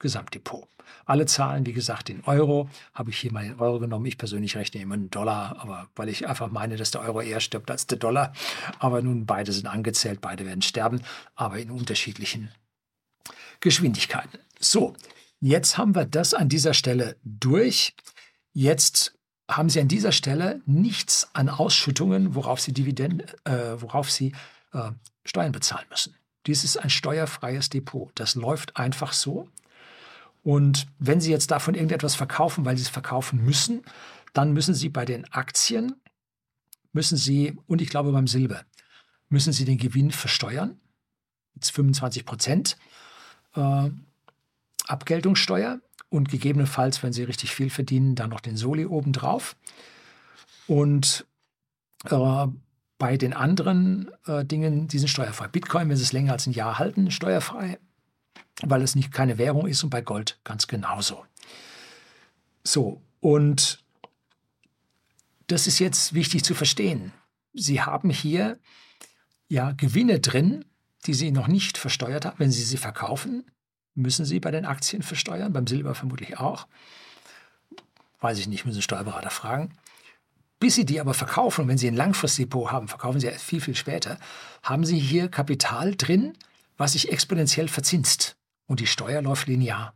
Gesamtdepot. Alle Zahlen, wie gesagt, in Euro. Habe ich hier mal in Euro genommen. Ich persönlich rechne immer in Dollar, aber weil ich einfach meine, dass der Euro eher stirbt als der Dollar. Aber nun, beide sind angezählt, beide werden sterben, aber in unterschiedlichen Geschwindigkeiten. So, jetzt haben wir das an dieser Stelle durch. Jetzt haben Sie an dieser Stelle nichts an Ausschüttungen, worauf Sie Dividenden, äh, worauf Sie äh, Steuern bezahlen müssen. Dies ist ein steuerfreies Depot. Das läuft einfach so. Und wenn Sie jetzt davon irgendetwas verkaufen, weil Sie es verkaufen müssen, dann müssen Sie bei den Aktien, müssen Sie, und ich glaube beim Silber, müssen Sie den Gewinn versteuern. Jetzt fünfundzwanzig Prozent äh, Abgeltungssteuer. Und gegebenenfalls, wenn Sie richtig viel verdienen, dann noch den Soli obendrauf. Und äh, bei den anderen äh, Dingen, die sind steuerfrei. Bitcoin, wenn Sie es länger als ein Jahr halten, steuerfrei, weil es nicht keine Währung ist und bei Gold ganz genauso. So, und das ist jetzt wichtig zu verstehen. Sie haben hier ja Gewinne drin, die Sie noch nicht versteuert haben, wenn Sie sie verkaufen. Müssen Sie bei den Aktien versteuern, beim Silber vermutlich auch. Weiß ich nicht, müssen Steuerberater fragen. Bis Sie die aber verkaufen, und wenn Sie ein Langfristdepot haben, verkaufen Sie viel, viel später, haben Sie hier Kapital drin, was sich exponentiell verzinst. Und die Steuer läuft linear.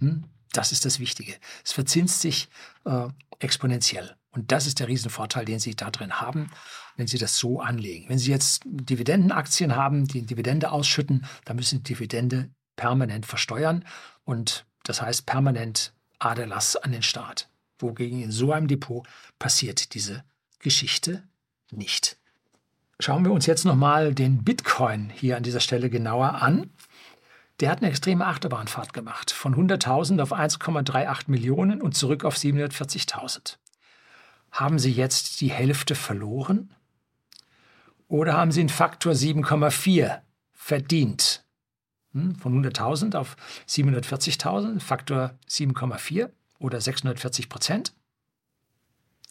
Hm? Das ist das Wichtige. Es verzinst sich äh, exponentiell. Und das ist der Riesenvorteil, den Sie da drin haben, wenn Sie das so anlegen. Wenn Sie jetzt Dividendenaktien haben, die Dividende ausschütten, dann müssen Sie die Dividende permanent versteuern. Und das heißt permanent Aderlass an den Staat. Wogegen in so einem Depot passiert diese Geschichte nicht. Schauen wir uns jetzt nochmal den Bitcoin hier an dieser Stelle genauer an. Der hat eine extreme Achterbahnfahrt gemacht. Von hunderttausend auf eins Komma achtunddreißig Millionen und zurück auf siebenhundertvierzigtausend. Haben Sie jetzt die Hälfte verloren? Oder haben Sie einen Faktor sieben Komma vier verdient? Von hunderttausend auf siebenhundertvierzigtausend, Faktor sieben Komma vier oder sechshundertvierzig Prozent.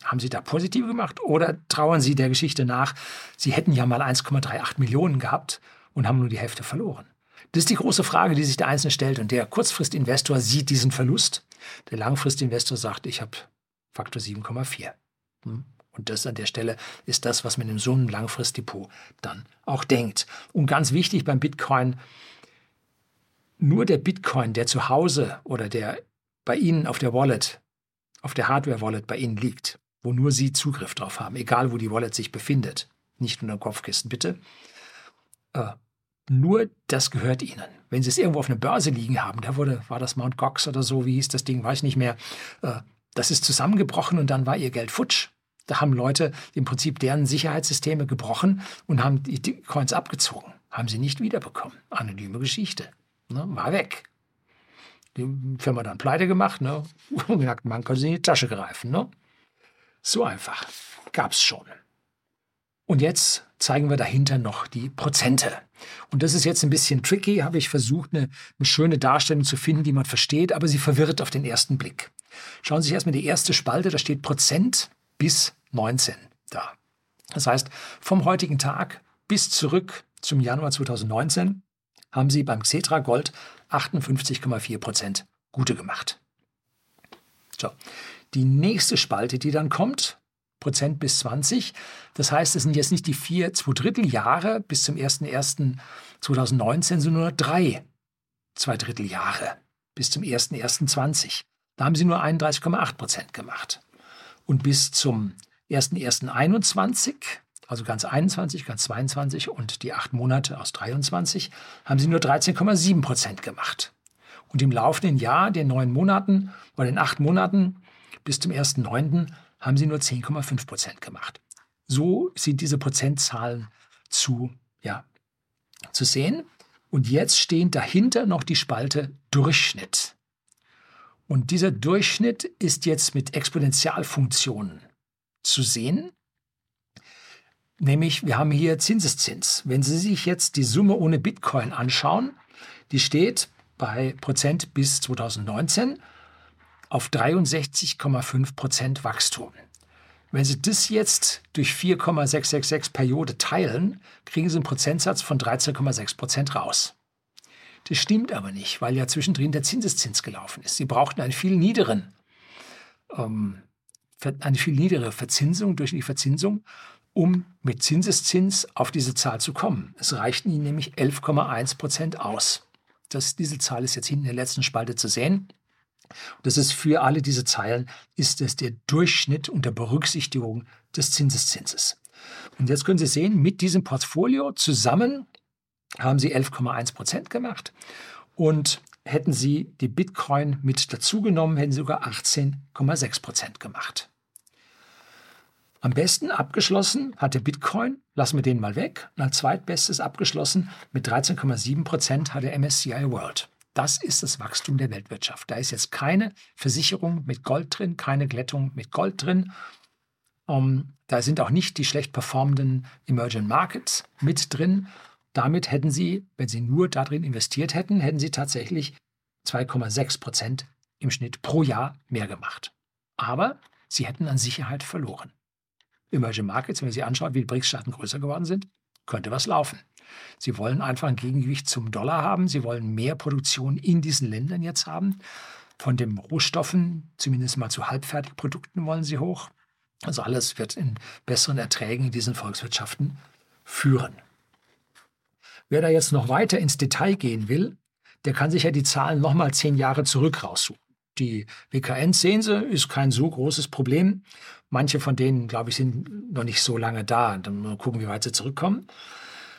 Haben Sie da positive gemacht oder trauern Sie der Geschichte nach, Sie hätten ja mal eins Komma achtunddreißig Millionen gehabt und haben nur die Hälfte verloren? Das ist die große Frage, die sich der Einzelne stellt. Und der Kurzfristinvestor sieht diesen Verlust. Der Langfristinvestor sagt, ich habe Faktor sieben Komma vier. Und das an der Stelle ist das, was man in so einem Langfristdepot dann auch denkt. Und ganz wichtig beim Bitcoin, nur der Bitcoin, der zu Hause oder der bei Ihnen auf der Wallet, auf der Hardware-Wallet bei Ihnen liegt, wo nur Sie Zugriff drauf haben, egal wo die Wallet sich befindet, nicht unter dem Kopfkissen, bitte, äh, nur das gehört Ihnen. Wenn Sie es irgendwo auf einer Börse liegen haben, da wurde, war das Mount Gox oder so, wie hieß das Ding, weiß ich nicht mehr, äh, das ist zusammengebrochen und dann war Ihr Geld futsch. Da haben Leute im Prinzip deren Sicherheitssysteme gebrochen und haben die Coins abgezogen, haben sie nicht wiederbekommen. Anonyme Geschichte. Ne, war weg. Die Firma dann pleite gemacht, ne? Und gesagt, man konnte sie in die Tasche greifen. Ne? So einfach. Gab's schon. Und jetzt zeigen wir dahinter noch die Prozente. Und das ist jetzt ein bisschen tricky, habe ich versucht, eine, eine schöne Darstellung zu finden, die man versteht, aber sie verwirrt auf den ersten Blick. Schauen Sie sich erstmal die erste Spalte, da steht Prozent bis neunzehn da. Das heißt, vom heutigen Tag bis zurück zum Januar zweitausendneunzehn haben Sie beim Xetra Gold achtundfünfzig Komma vier Prozent Gute gemacht. So, die nächste Spalte, die dann kommt, Prozent bis zwanzig, das heißt, es sind jetzt nicht die vier Zweidritteljahre bis zum ersten ersten zweitausendneunzehn, sondern nur drei Zweidritteljahre bis zum ersten ersten zwanzig. Da haben Sie nur einunddreißig Komma acht Prozent gemacht. Und bis zum ersten ersten einundzwanzig, also ganz einundzwanzig, ganz zweiundzwanzig und die acht Monate aus dreiundzwanzig, haben sie nur dreizehn Komma sieben Prozent gemacht. Und im laufenden Jahr, den neun Monaten oder den acht Monaten bis zum ersten neunten haben sie nur zehn Komma fünf Prozent gemacht. So sind diese Prozentzahlen zu, ja, zu sehen. Und jetzt stehen dahinter noch die Spalte Durchschnitt. Und dieser Durchschnitt ist jetzt mit Exponentialfunktionen zu sehen. Nämlich, wir haben hier Zinseszins. Wenn Sie sich jetzt die Summe ohne Bitcoin anschauen, die steht bei Prozent bis zweitausendneunzehn auf dreiundsechzig Komma fünf Prozent Wachstum. Wenn Sie das jetzt durch vier Komma sechs sechs sechs Periode teilen, kriegen Sie einen Prozentsatz von dreizehn Komma sechs Prozent raus. Das stimmt aber nicht, weil ja zwischendrin der Zinseszins gelaufen ist. Sie brauchten einen viel niederen, ähm, eine viel niedrigere Verzinsung durch die Verzinsung, um mit Zinseszins auf diese Zahl zu kommen. Es reichten ihnen nämlich elf Komma eins Prozent aus. Das, diese Zahl ist jetzt hinten in der letzten Spalte zu sehen. Das ist für alle diese Zeilen, ist es der Durchschnitt unter Berücksichtigung des Zinseszinses. Und jetzt können Sie sehen, mit diesem Portfolio zusammen haben Sie elf Komma eins Prozent gemacht und hätten Sie die Bitcoin mit dazugenommen, hätten Sie sogar achtzehn Komma sechs Prozent gemacht. Am besten abgeschlossen hat der Bitcoin, lassen wir den mal weg, und als zweitbestes abgeschlossen mit dreizehn Komma sieben Prozent hat der M S C I World. Das ist das Wachstum der Weltwirtschaft. Da ist jetzt keine Versicherung mit Gold drin, keine Glättung mit Gold drin. Um, da sind auch nicht die schlecht performenden Emerging Markets mit drin. Damit hätten Sie, wenn Sie nur darin investiert hätten, hätten Sie tatsächlich zwei Komma sechs Prozent im Schnitt pro Jahr mehr gemacht. Aber Sie hätten an Sicherheit verloren. Emerging Markets, wenn Sie anschauen, wie die BRICS-Staaten größer geworden sind, könnte was laufen. Sie wollen einfach ein Gegengewicht zum Dollar haben. Sie wollen mehr Produktion in diesen Ländern jetzt haben. Von den Rohstoffen, zumindest mal zu Halbfertigprodukten, wollen sie hoch. Also alles wird in besseren Erträgen in diesen Volkswirtschaften führen. Wer da jetzt noch weiter ins Detail gehen will, der kann sich ja die Zahlen nochmal zehn Jahre zurück raussuchen. Die W K Ns sehen Sie, ist kein so großes Problem. Manche von denen, glaube ich, sind noch nicht so lange da. Dann mal gucken, wie weit sie zurückkommen.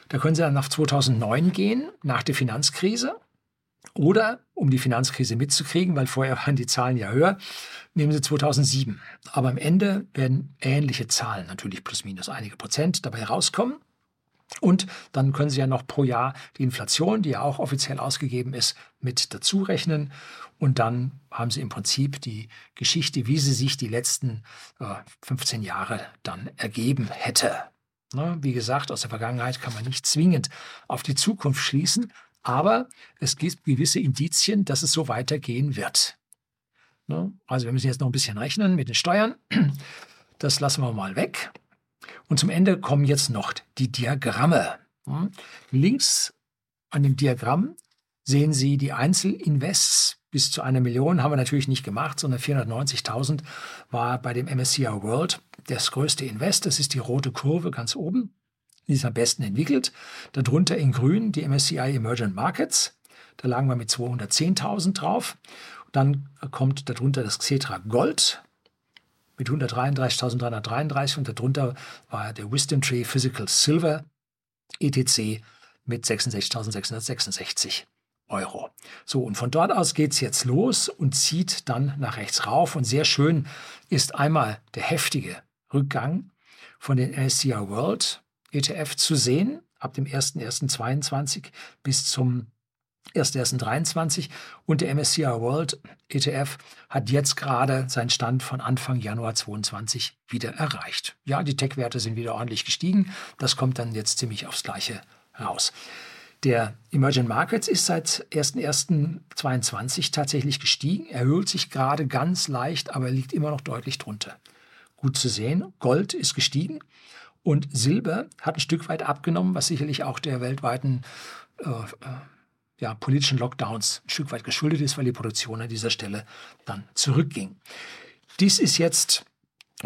Da können Sie dann nach zweitausendneun gehen, nach der Finanzkrise. Oder, um die Finanzkrise mitzukriegen, weil vorher waren die Zahlen ja höher, nehmen Sie zweitausendsieben. Aber am Ende werden ähnliche Zahlen, natürlich plus minus einige Prozent, dabei rauskommen. Und dann können Sie ja noch pro Jahr die Inflation, die ja auch offiziell ausgegeben ist, mit dazu rechnen. Und dann haben Sie im Prinzip die Geschichte, wie sie sich die letzten äh, fünfzehn Jahre dann ergeben hätte. Ne? Wie gesagt, aus der Vergangenheit kann man nicht zwingend auf die Zukunft schließen. Aber es gibt gewisse Indizien, dass es so weitergehen wird. Ne? Also wir müssen jetzt noch ein bisschen rechnen mit den Steuern. Das lassen wir mal weg. Und zum Ende kommen jetzt noch die Diagramme. Links an dem Diagramm sehen Sie die Einzelinvests. Bis zu einer Million haben wir natürlich nicht gemacht, sondern vierhundertneunzigtausend war bei dem M S C I World das größte Invest. Das ist die rote Kurve ganz oben. Die ist am besten entwickelt. Darunter in grün die M S C I Emerging Markets. Da lagen wir mit zweihundertzehntausend drauf. Dann kommt darunter das Xetra Gold mit hundertdreiunddreißigtausenddreihundertdreiunddreißig und darunter war der Wisdom Tree Physical Silver E T C mit sechsundsechzigtausendsechshundertsechsundsechzig Euro. So, und von dort aus geht es jetzt los und zieht dann nach rechts rauf. Und sehr schön ist einmal der heftige Rückgang von den M S C I World E T F zu sehen, ab dem ersten ersten zweitausendzweiundzwanzig bis zum ersten ersten dreiundzwanzig und der M S C I World E T F hat jetzt gerade seinen Stand von Anfang Januar zweitausendzweiundzwanzig wieder erreicht. Ja, die Tech-Werte sind wieder ordentlich gestiegen. Das kommt dann jetzt ziemlich aufs Gleiche raus. Der Emerging Markets ist seit ersten ersten zweitausendzweiundzwanzig tatsächlich gestiegen, erhöht sich gerade ganz leicht, aber liegt immer noch deutlich drunter. Gut zu sehen, Gold ist gestiegen und Silber hat ein Stück weit abgenommen, was sicherlich auch der weltweiten äh, Ja, politischen Lockdowns ein Stück weit geschuldet ist, weil die Produktion an dieser Stelle dann zurückging. Dies ist jetzt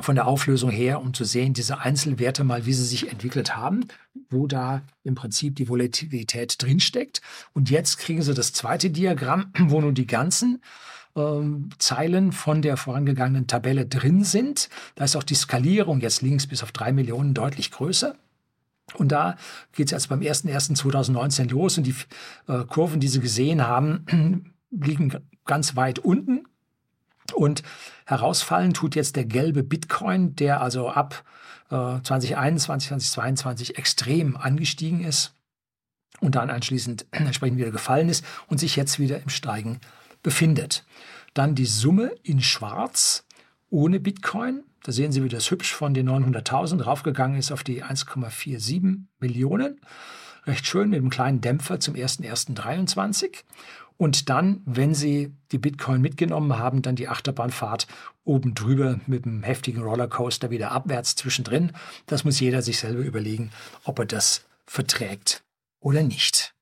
von der Auflösung her, um zu sehen, diese Einzelwerte mal, wie sie sich entwickelt haben, wo da im Prinzip die Volatilität drinsteckt. Und jetzt kriegen Sie das zweite Diagramm, wo nun die ganzen ähm, Zeilen von der vorangegangenen Tabelle drin sind. Da ist auch die Skalierung jetzt links bis auf drei Millionen deutlich größer. Und da geht es jetzt beim ersten ersten zweitausendneunzehn los und die äh, Kurven, die Sie gesehen haben, liegen g- ganz weit unten. Und herausfallen tut jetzt der gelbe Bitcoin, der also ab äh, zweitausendeinundzwanzig, zweitausendzweiundzwanzig extrem angestiegen ist und dann anschließend entsprechend wieder gefallen ist und sich jetzt wieder im Steigen befindet. Dann die Summe in schwarz ohne Bitcoin. Da sehen Sie, wie das hübsch von den neunhunderttausend raufgegangen ist auf die eins Komma siebenundvierzig Millionen. Recht schön mit einem kleinen Dämpfer zum ersten ersten dreiundzwanzig. Und dann, wenn Sie die Bitcoin mitgenommen haben, dann die Achterbahnfahrt oben drüber mit einem heftigen Rollercoaster wieder abwärts zwischendrin. Das muss jeder sich selber überlegen, ob er das verträgt oder nicht.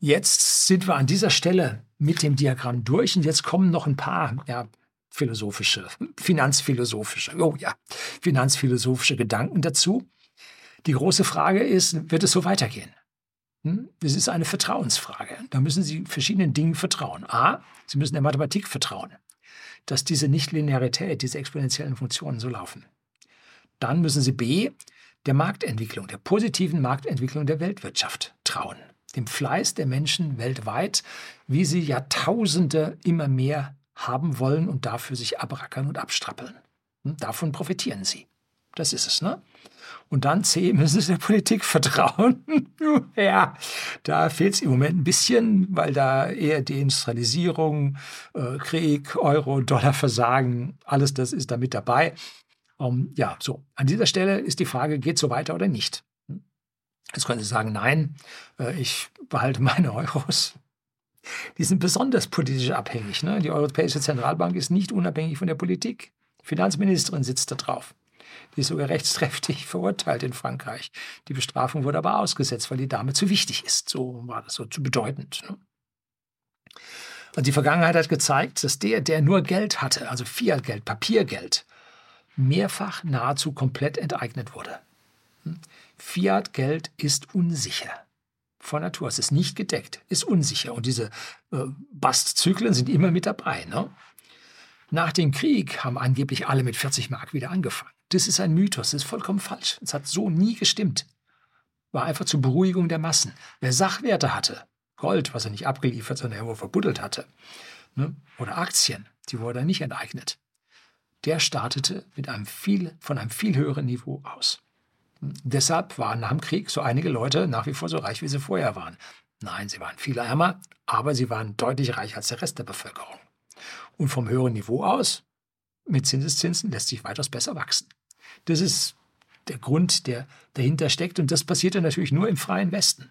Jetzt sind wir an dieser Stelle mit dem Diagramm durch und jetzt kommen noch ein paar, ja, philosophische, finanzphilosophische, oh ja, finanzphilosophische Gedanken dazu. Die große Frage ist, wird es so weitergehen? Das ist eine Vertrauensfrage. Da müssen Sie verschiedenen Dingen vertrauen. A, Sie müssen der Mathematik vertrauen, dass diese Nichtlinearität, diese exponentiellen Funktionen so laufen. Dann müssen Sie B, der Marktentwicklung, der positiven Marktentwicklung der Weltwirtschaft trauen. Dem Fleiß der Menschen weltweit, wie sie Jahrtausende immer mehr haben wollen und dafür sich abrackern und abstrappeln. Davon profitieren sie. Das ist es, ne? Und dann C, müssen Sie der Politik vertrauen. Ja, da fehlt es im Moment ein bisschen, weil da eher Deindustrialisierung, äh, Krieg, Euro, Dollarversagen, alles das ist da mit dabei. Um, ja, so. An dieser Stelle ist die Frage, geht es so weiter oder nicht? Jetzt können Sie sagen, nein, äh, ich behalte meine Euros. Die sind besonders politisch abhängig. Ne? Die Europäische Zentralbank ist nicht unabhängig von der Politik. Die Finanzministerin sitzt da drauf. Die ist sogar rechtskräftig verurteilt in Frankreich. Die Bestrafung wurde aber ausgesetzt, weil die Dame zu wichtig ist. So war das, so zu bedeutend. Ne? Und die Vergangenheit hat gezeigt, dass der, der nur Geld hatte, also Fiat-Geld, Papiergeld, mehrfach nahezu komplett enteignet wurde. Fiat-Geld ist unsicher. Von Natur. Es ist nicht gedeckt, ist unsicher. Und diese äh, Bastzyklen sind immer mit dabei. Ne? Nach dem Krieg haben angeblich alle mit vierzig Mark wieder angefangen. Das ist ein Mythos, das ist vollkommen falsch. Das hat so nie gestimmt. War einfach zur Beruhigung der Massen. Wer Sachwerte hatte, Gold, was er nicht abgeliefert, sondern irgendwo verbuddelt hatte, ne? Oder Aktien, die wurden nicht enteignet, der startete mit einem viel, von einem viel höheren Niveau aus. Deshalb waren nach dem Krieg so einige Leute nach wie vor so reich, wie sie vorher waren. Nein, sie waren viel ärmer, aber sie waren deutlich reicher als der Rest der Bevölkerung. Und vom höheren Niveau aus, mit Zinseszinsen, lässt sich weitaus besser wachsen. Das ist der Grund, der dahinter steckt. Und das passierte natürlich nur im freien Westen.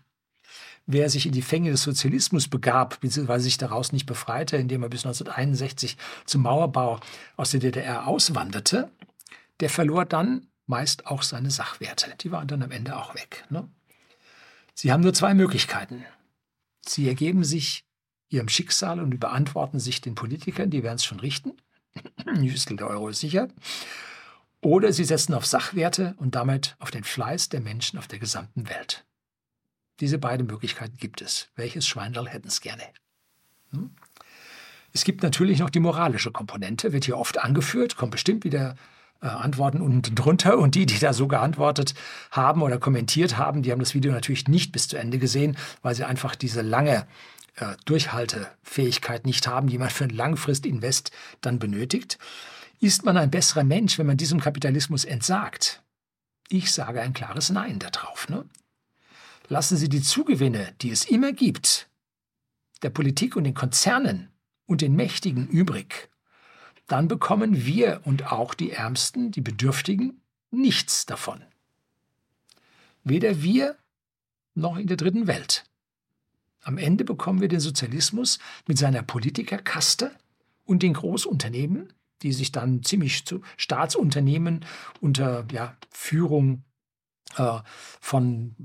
Wer sich in die Fänge des Sozialismus begab, beziehungsweise sich daraus nicht befreite, indem er bis neunzehnhunderteinundsechzig zum Mauerbau aus der D D R auswanderte, der verlor dann meist auch seine Sachwerte. Die waren dann am Ende auch weg. Ne? Sie haben nur zwei Möglichkeiten. Sie ergeben sich ihrem Schicksal und überantworten sich den Politikern, die werden es schon richten. Der Euro ist sicher. Oder sie setzen auf Sachwerte und damit auf den Fleiß der Menschen auf der gesamten Welt. Diese beiden Möglichkeiten gibt es. Welches Schweinerl hätten es gerne? Hm? Es gibt natürlich noch die moralische Komponente, wird hier oft angeführt, kommt bestimmt wieder äh, Antworten unten drunter. Und die, die da so geantwortet haben oder kommentiert haben, die haben das Video natürlich nicht bis zu Ende gesehen, weil sie einfach diese lange äh, Durchhaltefähigkeit nicht haben, die man für ein Langfrist-Invest dann benötigt. Ist man ein besserer Mensch, wenn man diesem Kapitalismus entsagt? Ich sage ein klares Nein darauf, ne? Lassen Sie die Zugewinne, die es immer gibt, der Politik und den Konzernen und den Mächtigen übrig. Dann bekommen wir und auch die Ärmsten, die Bedürftigen, nichts davon. Weder wir noch in der dritten Welt. Am Ende bekommen wir den Sozialismus mit seiner Politikerkaste und den Großunternehmen, die sich dann ziemlich zu Staatsunternehmen unter ja, Führung äh, von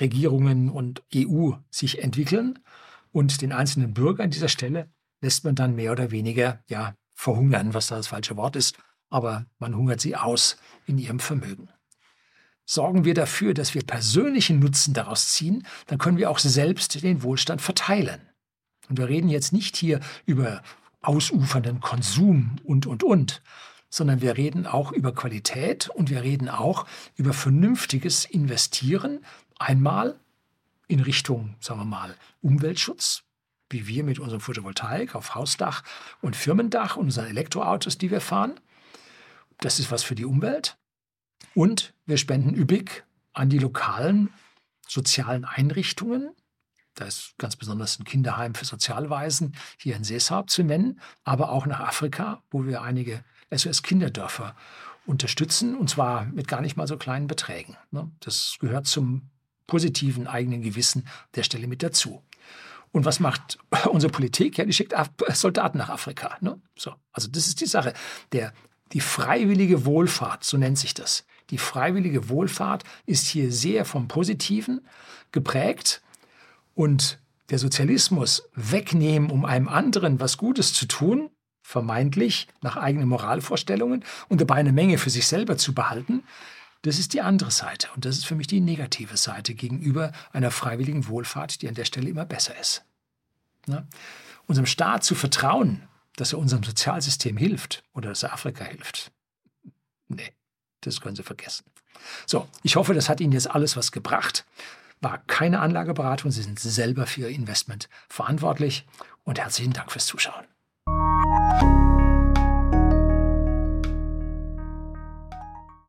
Regierungen und E U sich entwickeln, und den einzelnen Bürger an dieser Stelle lässt man dann mehr oder weniger ja, verhungern, was da das falsche Wort ist, aber man hungert sie aus in ihrem Vermögen. Sorgen wir dafür, dass wir persönlichen Nutzen daraus ziehen, dann können wir auch selbst den Wohlstand verteilen. Und wir reden jetzt nicht hier über ausufernden Konsum und, und, und, sondern wir reden auch über Qualität und wir reden auch über vernünftiges Investieren, einmal in Richtung, sagen wir mal, Umweltschutz, wie wir mit unserem Photovoltaik auf Hausdach und Firmendach und unseren Elektroautos, die wir fahren. Das ist was für die Umwelt. Und wir spenden üppig an die lokalen sozialen Einrichtungen. Da ist ganz besonders ein Kinderheim für Sozialwaisen hier in Seeshaupt zu nennen, aber auch nach Afrika, wo wir einige S O S-Kinderdörfer unterstützen, und zwar mit gar nicht mal so kleinen Beträgen. Das gehört zum positiven eigenen Gewissen der Stelle mit dazu. Und was macht unsere Politik? Ja, die schickt Soldaten nach Afrika. Ne? So, also das ist die Sache. Der, die freiwillige Wohlfahrt, so nennt sich das. Die freiwillige Wohlfahrt ist hier sehr vom Positiven geprägt, und der Sozialismus wegnehmen, um einem anderen was Gutes zu tun, vermeintlich nach eigenen Moralvorstellungen und dabei eine Menge für sich selber zu behalten, das ist die andere Seite. Und das ist für mich die negative Seite gegenüber einer freiwilligen Wohlfahrt, die an der Stelle immer besser ist. Ne? Unserem Staat zu vertrauen, dass er unserem Sozialsystem hilft oder dass er Afrika hilft, nee, das können Sie vergessen. So, ich hoffe, das hat Ihnen jetzt alles was gebracht. War keine Anlageberatung, Sie sind selber für Ihr Investment verantwortlich, und herzlichen Dank fürs Zuschauen.